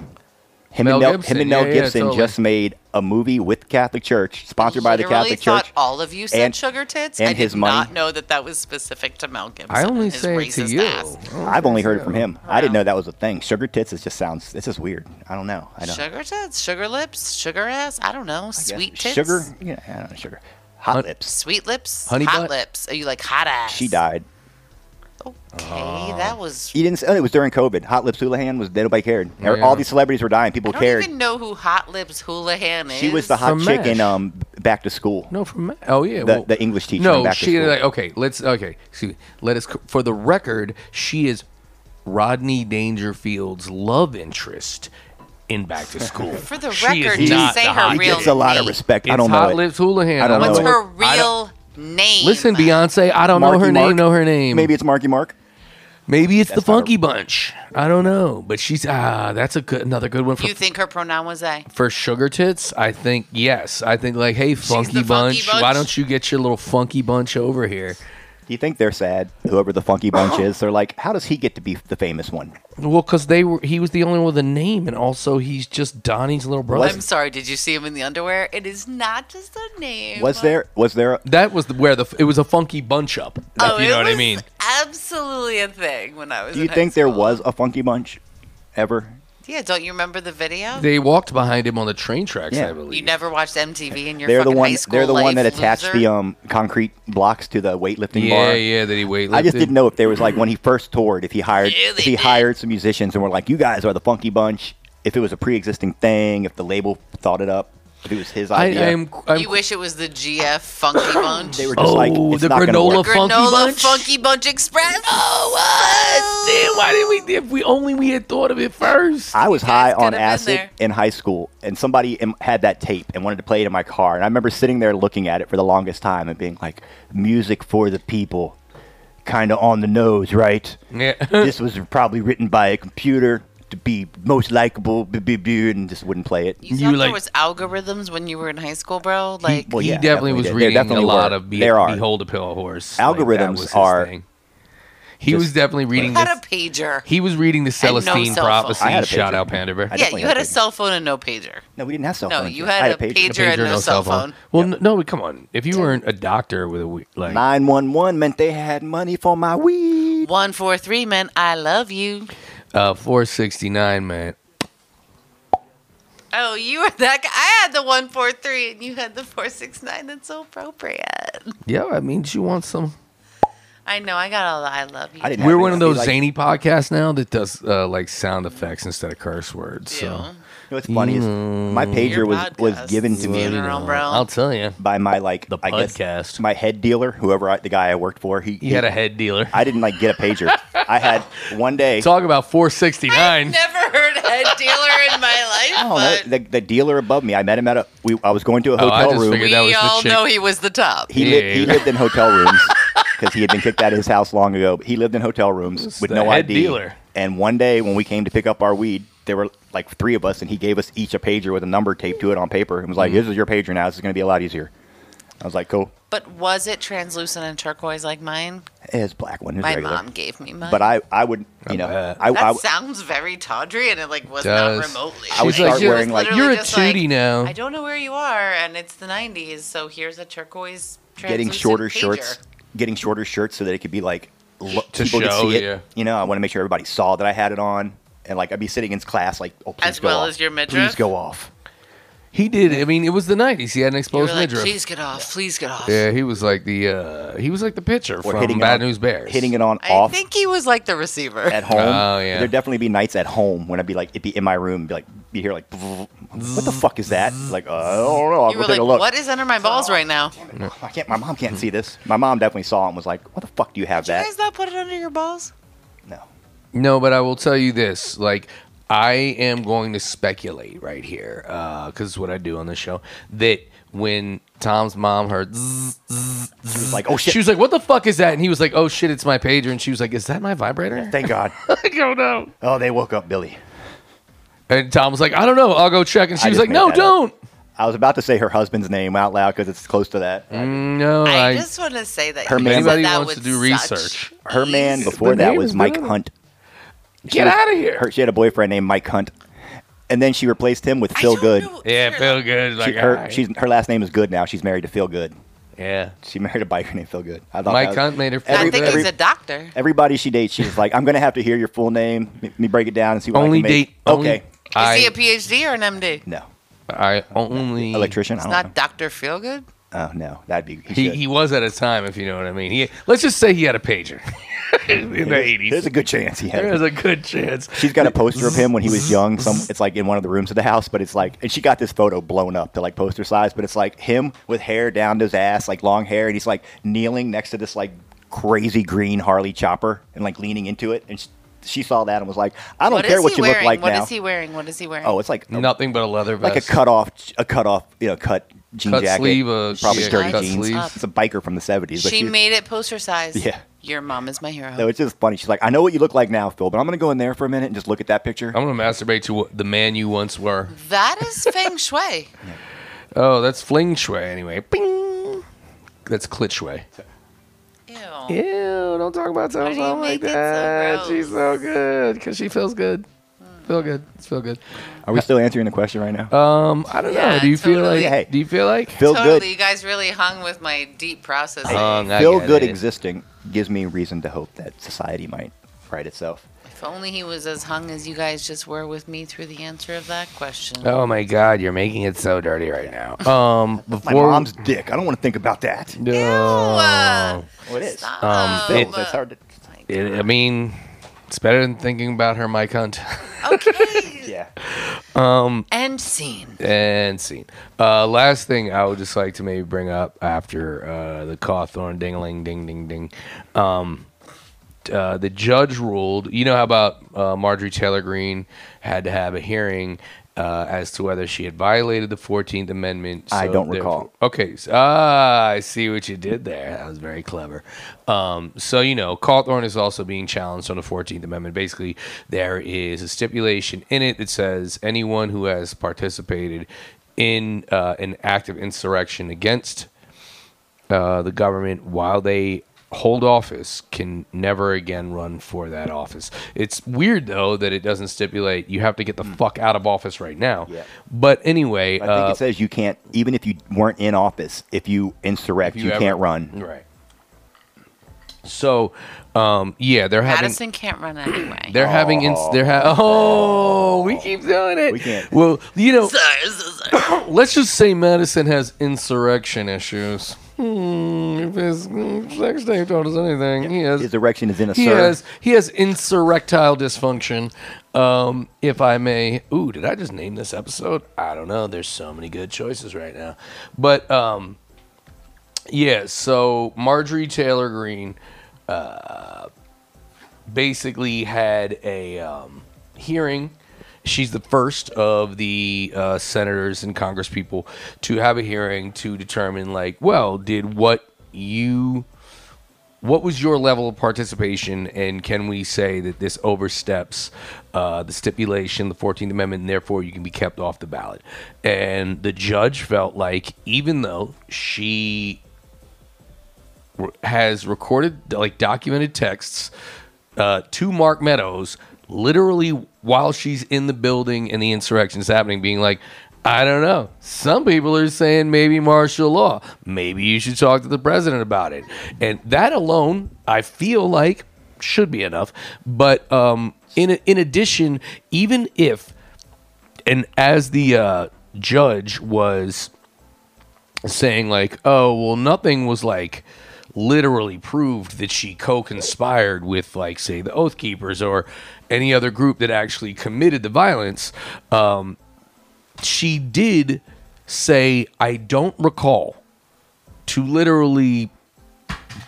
Him Mel and Mel Gibson, him and Mel yeah, Gibson yeah, totally. just made a movie with Catholic Church, sponsored by the Catholic thought Church. All of you said and, Sugar Tits. And I did his money. not know that that was specific to Mel Gibson. I only say it to you. I've only heard it from him. Wow. I didn't know that was a thing. Sugar Tits. It just sounds. It's just weird. I don't know. I don't. Sugar Tits, Sugar Lips, Sugar Ass. I don't know. Sweet Tits. Sugar. Yeah, I don't know. Sugar. Hot lips. Sweet lips. Honey hot butt? lips. Are you like hot ass? She died. Okay, uh, that was... You didn't say, oh, it was during COVID. Hot Lips Houlihan was... Nobody cared. Yeah. All these celebrities were dying. People I don't cared. don't even know who Hot Lips Houlihan is. She was the hot chick in um, Back to School. No, from... Ma oh, yeah. The, well, the English teacher no, in Back she, to School. No, like, okay, let's... Okay, excuse me. Let us... For the record, she is Rodney Dangerfield's love interest in Back to School. For the she record, just say her real name. He gets a lot of respect. It's I don't know Hot Lips Houlihan. I don't What's know her real name? Listen, Beyonce, I don't Marky know her Mark. name. Know her name. Maybe it's Marky Mark. Maybe it's that's the Funky Bunch. I don't know, but she's ah, that's a good another good one. For, you think her pronoun was they? For Sugar Tits, I think yes. I think like, hey, Funky Bunch, funky bunch. why don't you get your little Funky Bunch over here? Do you think they're sad? Whoever the Funky Bunch is, they're like, how does he get to be the famous one? Well, because they were, he was the only one with a name, and also he's just Donnie's little brother. Well, I'm sorry, did you see him in the underwear? It is not just a name. Was there? Was there? A- that was the, where the it was a Funky Bunch up. Oh, if you know what I mean? Absolutely a thing when I was. Do you in think high school. There was a Funky Bunch ever? Yeah, don't you remember the video? They walked behind him on the train tracks, yeah. I believe. You never watched M T V in your they're fucking the one, high school life, They're the life, one that attached loser. the um, concrete blocks to the weightlifting yeah, bar. Yeah, yeah, that he weightlifted. I just didn't know if there was, like, when he first toured, if he hired yeah, if he did. hired some musicians and were like, you guys are the Funky Bunch, if it was a pre-existing thing, if the label thought it up, if it was his idea. I, I'm, I'm, you wish it was the G F Funky Bunch? They were just oh, like, it's the not going to work. The Granola Bunch? Funky Bunch Express? Oh, what? Damn, why didn't we, if we only we had thought of it first. I was high on acid in high school, and somebody had that tape and wanted to play it in my car. And I remember sitting there looking at it for the longest time and being like, music for the people, kind of on the nose, right? Yeah. This was probably written by a computer to be most likable, and just wouldn't play it. You, you thought like, there was algorithms when you were in high school, bro? Like He, well, yeah, he definitely, definitely was did. reading definitely a lot were. of be, Behold a Pill Horse. Algorithms like, are... Thing. He Just was definitely reading. I had a pager. He was reading the Celestine no Prophecy. I had a Shout out, Panda Bear. Yeah, you had, had a cell phone and no pager. No, we didn't have cell phone. No, you had, had a, pager. Pager a pager and no, no cell phone. phone. Well, yep. no, come on. If you weren't a doctor with a like nine one one meant they had money for my weed. One four three meant I love you. Uh, four sixty nine meant. Oh, you were that guy. I had the one four three, and you had the four six nine. That's so appropriate. Yeah, I mean, you want some. I know. I got all the I love you. I didn't We're one of those like, zany podcasts now that does uh, like sound effects instead of curse words. Yeah. So you know what's funny you is my pager was, was given to me. I'll tell you by my like the I podcast. Guess, my head dealer, whoever I, the guy I worked for. He, he had a head dealer. I didn't like get a pager. I had one day. Talk about four sixty-nine. I've never heard head dealer in my life. Oh, but... the, the dealer above me. I met him at a. We, I was going to a hotel oh, I just room. We that was all the know he was the top. He, yeah, lived, yeah. he lived in hotel rooms. Because he had been kicked out of his house long ago. But he lived in hotel rooms it's with no I D. Dealer. And one day when we came to pick up our weed, there were like three of us, and he gave us each a pager with a number taped to it on paper. And was like, mm. "This is your pager now. This is going to be a lot easier." I was like, "Cool." But was it translucent and turquoise like mine? It's black one. It was My regular. mom gave me mine. But I, I would, you know, uh, I, that I, sounds very tawdry, and it like was does. not remotely. I would start like, wearing like you're a tootie like, now. I don't know where you are, and it's the nineties, so here's a turquoise. Getting shorter pager. shorts. Getting shorter shirts so that it could be like lo- to people show, could see it. Yeah. You know, I want to make sure everybody saw that I had it on, and like I'd be sitting in class like, oh, please as go well off. as your midriff. Please go off. He did. I mean, it was the nineties. He had an exposed like, midriff. Please get off. Please get off. Yeah, he was like the uh, he was like the pitcher or from Bad on, News Bears. Hitting it on I off. I think he was like the receiver at home. Oh yeah. There'd definitely be nights at home when I'd be like, it'd be in my room, and be like, you hear like, what the fuck is that? Like, uh, I don't know. I'll go take like, a look. What is under my balls oh, right now? I can't. My mom can't see this. My mom definitely saw it and was like, what the fuck do you have Did that? Did you guys not put it under your balls? No. No, but I will tell you this. Like, I am going to speculate right here because uh, it's what I do on the show that when Tom's mom heard zzz, zzz, zzz, she was like, oh shit. She was like, what the fuck is that? And he was like, oh shit, it's my pager. And she was like, is that my vibrator? Yeah, thank God. Like, oh no. Oh, they woke up Billy. And Tom was like, I don't know. I'll go check. And she I was like, no, don't. Up. I was about to say her husband's name out loud because it's close to that. Mm, no, I, I just want to say that her man that wants to do research. Her man before that was Mike Hunt. She Get was, out of here. Her, she had a boyfriend named Mike Hunt. And then she replaced him with Phil Good. Know. Yeah, Phil Good. Like, she, her, right. she's, her last name is Good now. She's married to Phil Good. Yeah. She married a biker named Phil Good. I thought Mike was, Hunt made her feel good. I think every, he's a doctor. Everybody she dates, she's like, I'm going to have to hear your full name. Let me break it down and see what only I can date, make. Only date. Okay. Is I, he a PhD or an M D? No. I only... Electrician? It's I don't not Doctor Feelgood? Oh, no. That'd be... He, he, he was at a time, if you know what I mean. He Let's just say he had a pager in the eighties. There's a good chance he had There's a good chance. She's got a poster of him when he was young. Some, it's like in one of the rooms of the house, but it's like... And she got this photo blown up to like poster size, but it's like him with hair down to his ass, like long hair, and he's like kneeling next to this like crazy green Harley chopper and like leaning into it, and... She, She saw that and was like, I don't what care what you wearing? look like what now. What is he wearing? What is he wearing? Oh, it's like a, nothing but a leather vest. Like a cut off, a cut off, you know, cut jean cut jacket. Sleeve, uh, probably yeah, dirty cut jeans. Sleeves. It's a biker from the seventies. She, she made it poster size. Yeah. Your mom is my hero. No, it's just funny. She's like, I know what you look like now, Phil, but I'm going to go in there for a minute and just look at that picture. I'm going to masturbate to what the man you once were. That is feng shui. Yeah. Oh, that's fling shui anyway. Bing. That's clit shui. Ew. Ew, don't talk about something do like that. So she's so good because she feels good. Feel good. It's feel good. Are we still answering the question right now? Um, I don't yeah, know. Do you totally. feel like? Hey, do you feel like? Feel totally. Good. You guys really hung with my deep processing. Um, feel good it. existing gives me reason to hope that society might right itself. If only he was as hung as you guys just were with me through the answer of that question. Oh my God, you're making it so dirty right now. Um, before my mom's dick. I don't want to think about that. No. Uh, what is? Stop. Um, it, it's hard to. It, I mean. It's better than thinking about her, Mike Hunt. Okay. Yeah. Um, and scene. And scene. Uh, last thing I would just like to maybe bring up after uh, the Cawthorn ding-a-ling, ding-ding-ding. Um, uh, the judge ruled, you know how about uh, Marjorie Taylor Greene had to have a hearing uh, as to whether she had violated the fourteenth Amendment. So I don't recall. Okay. So, ah, I see what you did there. That was very clever. Um, so, you know, Cawthorn is also being challenged on the fourteenth Amendment. Basically, there is a stipulation in it that says anyone who has participated in uh, an act of insurrection against uh, the government while they hold office can never again run for that office. It's weird, though, that it doesn't stipulate you have to get the mm. fuck out of office right now. Yeah. But anyway... I think uh, it says you can't, even if you weren't in office, if you insurrect, if you, you ever, can't run. Right. So, um, yeah, they're having... Madison can't run anyway. They're oh. having... Ins- they're ha- oh, we keep doing it. We can't. Well, you know, sorry, sorry, sorry. Let's just say Madison has insurrection issues. Hmm, if his sex tape told us anything, yeah. he has... His erection is in a he has, he has insurrectile dysfunction, um, if I may... Ooh, did I just name this episode? I don't know. There's so many good choices right now. But, um, yeah, so Marjorie Taylor Greene uh, basically had a um, hearing... She's the first of the uh, senators and congresspeople to have a hearing to determine, like, well, did what you, what was your level of participation, and can we say that this oversteps uh, the stipulation, the fourteenth Amendment, and therefore you can be kept off the ballot? And the judge felt like, even though she has recorded, like, documented texts uh, to Mark Meadows, literally while she's in the building and the insurrection is happening, being like, I don't know. Some people are saying maybe martial law. Maybe you should talk to the president about it. And that alone, I feel like, should be enough. But um, in in addition, even if, and as the uh, judge was saying, like, oh, well, nothing was like, literally proved that she co-conspired with, like, say, the Oath Keepers or any other group that actually committed the violence, um, she did say, I don't recall, to literally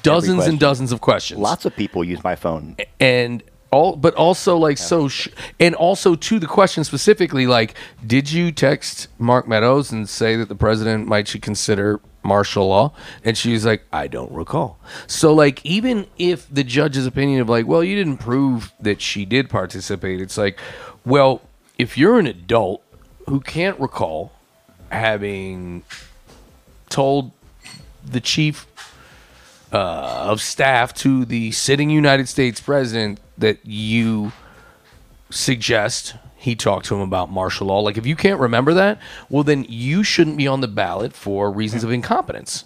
dozens and dozens of questions. Lots of people use my phone. And... All, but also, like, so, sh- and also to the question specifically, like, did you text Mark Meadows and say that the president might should consider martial law? And she's like, I don't recall. So, like, even if the judge's opinion of, like, well, you didn't prove that she did participate, it's like, well, if you're an adult who can't recall having told the chief uh, of staff to the sitting United States president that you suggest he talk to him about martial law. Like, if you can't remember that, well, then you shouldn't be on the ballot for reasons of incompetence.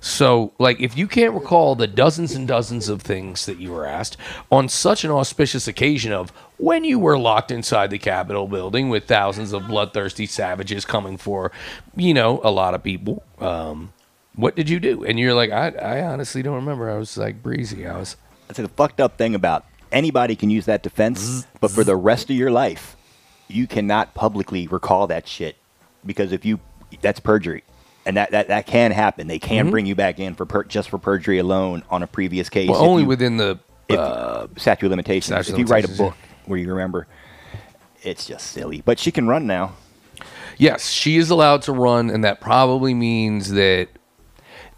So, like, if you can't recall the dozens and dozens of things that you were asked on such an auspicious occasion of when you were locked inside the Capitol building with thousands of bloodthirsty savages coming for, you know, a lot of people, um, what did you do? And you're like, I, I honestly don't remember. I was, like, breezy. I was... That's a fucked up thing about... Anybody can use that defense, but for the rest of your life, you cannot publicly recall that shit because if you, that's perjury, and that, that, that can happen. They can mm-hmm. bring you back in for per, just for perjury alone on a previous case. Well, only you, within the if, uh, statute of limitations. Statute if you write a book where you remember, it's just silly. But she can run now. Yes, she is allowed to run, and that probably means that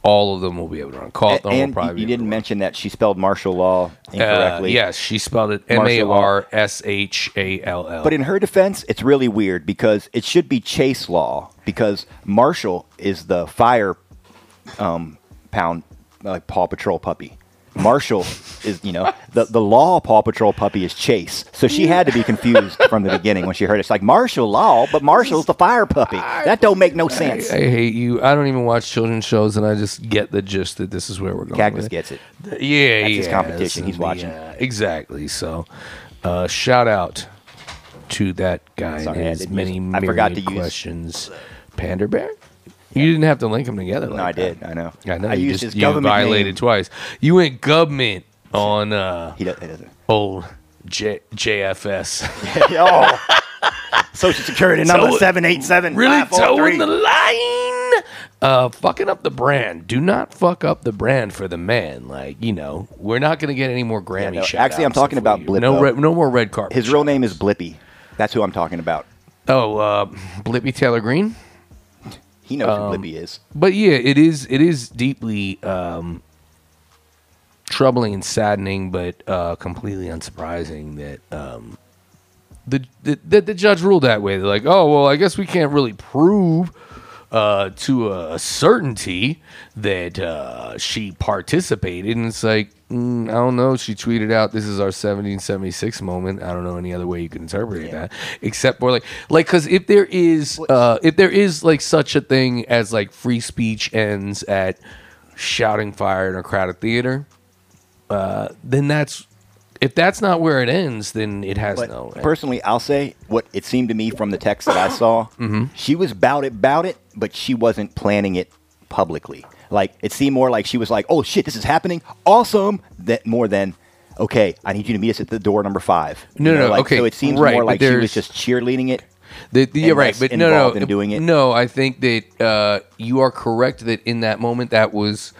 all of them will be able to run. Cawthorn and will probably you be didn't run. Mention that she spelled martial law incorrectly. Uh, yes, she spelled it M A R S H A L L. But in her defense, it's really weird because it should be Chase law because martial is the fire um, pound, like Paw Patrol puppy. Marshall is, you know, the, the law Paw Patrol puppy is Chase. So she had to be confused from the beginning when she heard it. It's like Marshall Law, but Marshall's the fire puppy. That don't make no sense. I, I hate you. I don't even watch children's shows, and I just get the gist that this is where we're going. Cactus gets it. Yeah, That's yeah. That's his competition. He's watching. Yeah, exactly. So uh, shout out to that guy. Sorry, and his many, use, I forgot to questions. Use... Pander Bear? You didn't have to link them together. Like no, I did. That. I know. I know. I you used just, his government. You violated name. Twice. You went government on uh, he doesn't, he doesn't. old J- JFS. Oh. Social Security number seven eight seven. Really towing the line. Uh, fucking up the brand. Do not fuck up the brand for the man. Like, you know, we're not going to get any more Grammy yeah, no, shout Actually, I'm talking about Blippy. No, re- no more red carpet. His real shows. name is Blippy. That's who I'm talking about. Oh, uh, Blippy Taylor Green? He knows um, who Blippy is. But yeah, it is it is deeply um, troubling and saddening, but uh, completely unsurprising that um, the, the, the the judge ruled that way. They're like, oh, well, I guess we can't really prove uh, to a certainty that uh, she participated. And it's like, mm, I don't know. She tweeted out, this is our seventeen seventy-six moment. I don't know any other way you can interpret yeah. that, except for like, like, because if there is, uh, if there is like such a thing as like free speech ends at shouting fire in a crowded theater, uh, then that's, if that's not where it ends, then it has but no end. Personally, I'll say what it seemed to me from the text that I saw, mm-hmm. she was about it, about it, but she wasn't planning it publicly. Like, it seemed more like she was like, oh, shit, this is happening. Awesome. That more than, okay, I need you to meet us at the door number five. No, you know, no, like, okay. So it seems right, more like she was just cheerleading it. The, the, yeah, right. But no, no, in doing it. No, I think that uh, you are correct that in that moment that was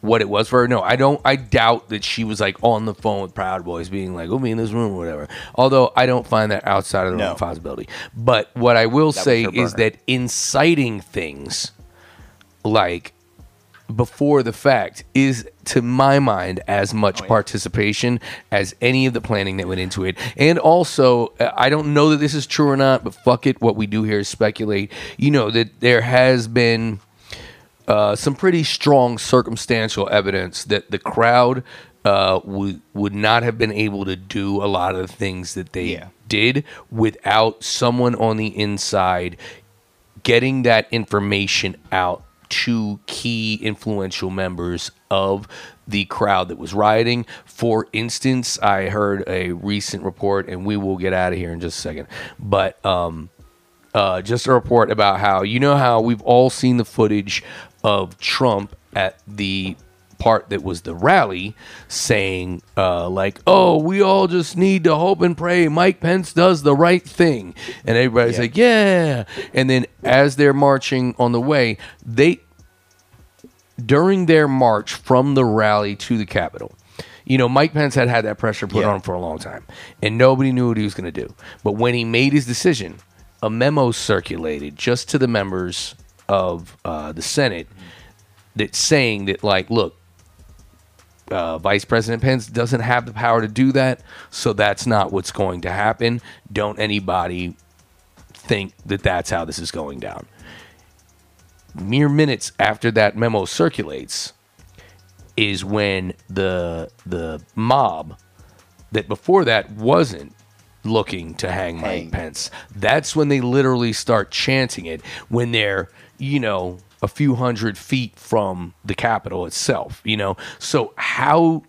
what it was for her. No, I don't. I doubt that she was like on the phone with Proud Boys being like, oh, me in this room or whatever. Although I don't find that outside of the no. possibility. But what I will that say is that inciting things like before the fact is, to my mind, as much oh, yeah. participation as any of the planning that went into it. And also, I don't know that this is true or not, but fuck it, what we do here is speculate. You know, that there has been uh, some pretty strong circumstantial evidence that the crowd uh, would would not have been able to do a lot of the things that they yeah. did without someone on the inside getting that information out to key influential members of the crowd that was rioting. For instance, I heard a recent report, and we will get out of here in just a second, but um, uh, just a report about how, you know how we've all seen the footage of Trump at the part that was the rally saying uh, like, oh, we all just need to hope and pray Mike Pence does the right thing. And everybody's yeah. like, yeah. And then as they're marching on the way, they, during their march from the rally to the Capitol, you know, Mike Pence had had that pressure put yeah. on him for a long time, and nobody knew what he was going to do. But when he made his decision, a memo circulated just to the members of uh, the Senate that's saying that, like, look, Uh, Vice President Pence doesn't have the power to do that, so that's not what's going to happen. Don't anybody think that that's how this is going down. Mere minutes after that memo circulates is when the the mob that before that wasn't looking to hang Mike hang. Pence, that's when they literally start chanting it when they're, you know, a few hundred feet from the Capitol itself, you know? So how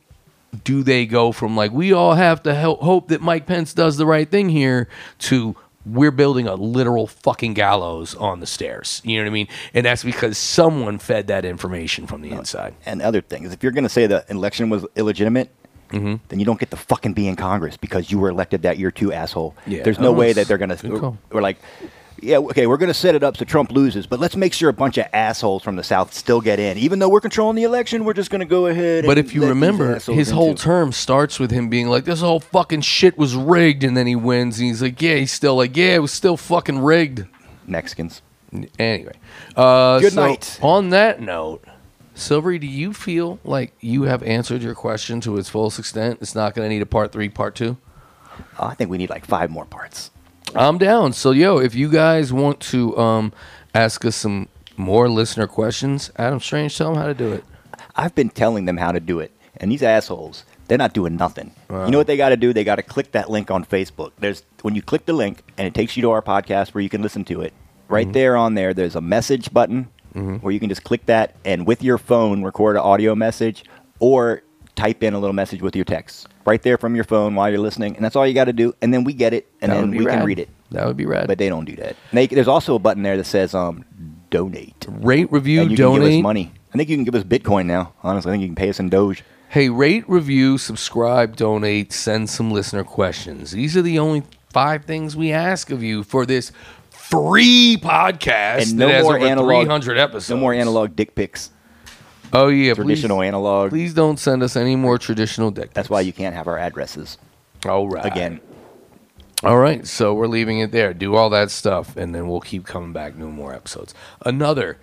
do they go from like, we all have to help, hope that Mike Pence does the right thing here, to we're building a literal fucking gallows on the stairs? You know what I mean? And that's because someone fed that information from the inside. And other things, if you're going to say the election was illegitimate, mm-hmm. then you don't get to fucking be in Congress because you were elected that year too, asshole. Yeah, There's no way that they're going to, or like... yeah, okay, we're going to set it up so Trump loses, but let's make sure a bunch of assholes from the South still get in. Even though we're controlling the election, we're just going to go ahead and... But if you remember, his whole term starts with him being like, this whole fucking shit was rigged, and then he wins, and he's like, yeah, he's still like, yeah, it was still fucking rigged. Mexicans. Anyway. Uh, Good night. On that note, Silvery, do you feel like you have answered your question to its fullest extent? It's not going to need a part three, part two? Oh, I think we need like five more parts. I'm down. So, yo, if you guys want to um, ask us some more listener questions, Adam Strange, tell them how to do it. I've been telling them how to do it. And these assholes, they're not doing nothing. Wow. You know what they got to do? They got to click that link on Facebook. There's when you click the link and it takes you to our podcast where you can listen to it. Right mm-hmm. there on there, there's a message button mm-hmm. where you can just click that and with your phone record an audio message or type in a little message with your text. Right there from your phone while you're listening. And that's all you got to do. And then we get it. And that then we rad. can read it. That would be rad. But they don't do that. They, there's also a button there that says um, donate. Rate, review, and you donate. Can give us money. I think you can give us Bitcoin now. Honestly, I think you can pay us in Doge. Hey, rate, review, subscribe, donate, send some listener questions. These are the only five things we ask of you for this free podcast and no that has more over analog, three hundred episodes. No more analog dick pics. Oh, yeah. Traditional please, analog. Please don't send us any more traditional dick pics. That's why you can't have our addresses. All right. Again. All right. So we're leaving it there. Do all that stuff, and then we'll keep coming back. No more episodes. Another,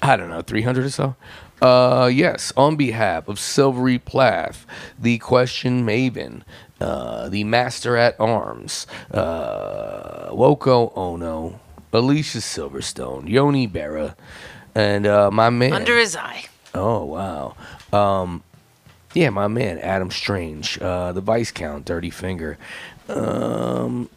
I don't know, three hundred or so? Uh, yes, on behalf of Silvery Plath, the Question Maven, uh, the Master at Arms, uh, Woko Ono, Alicia Silverstone, Yoni Berra, and uh, my man. Under his eye. Oh, wow. Um, yeah, my man, Adam Strange, uh, the Viscount Dirty Finger, um,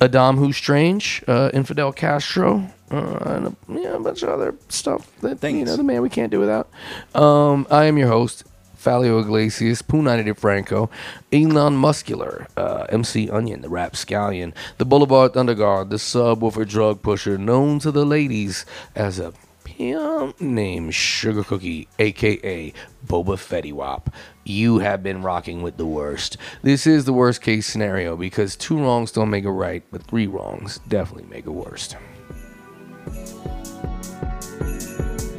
Adam Who's Strange, uh, Infidel Castro. Uh, and a, yeah, a bunch of other stuff that Things. you know the man we can't do without. Um, I am your host, Fallio Iglesias, Punani DeFranco, Elon Muscular, uh, M C Onion, the Rap Scallion, the Boulevard Thunder God, the Subwoofer Drug Pusher, known to the ladies as a pimp named Sugar Cookie, aka Boba Fetty Wap. You have been rocking with the worst. This is the worst case scenario because two wrongs don't make a right, but three wrongs definitely make a worst. Thank you.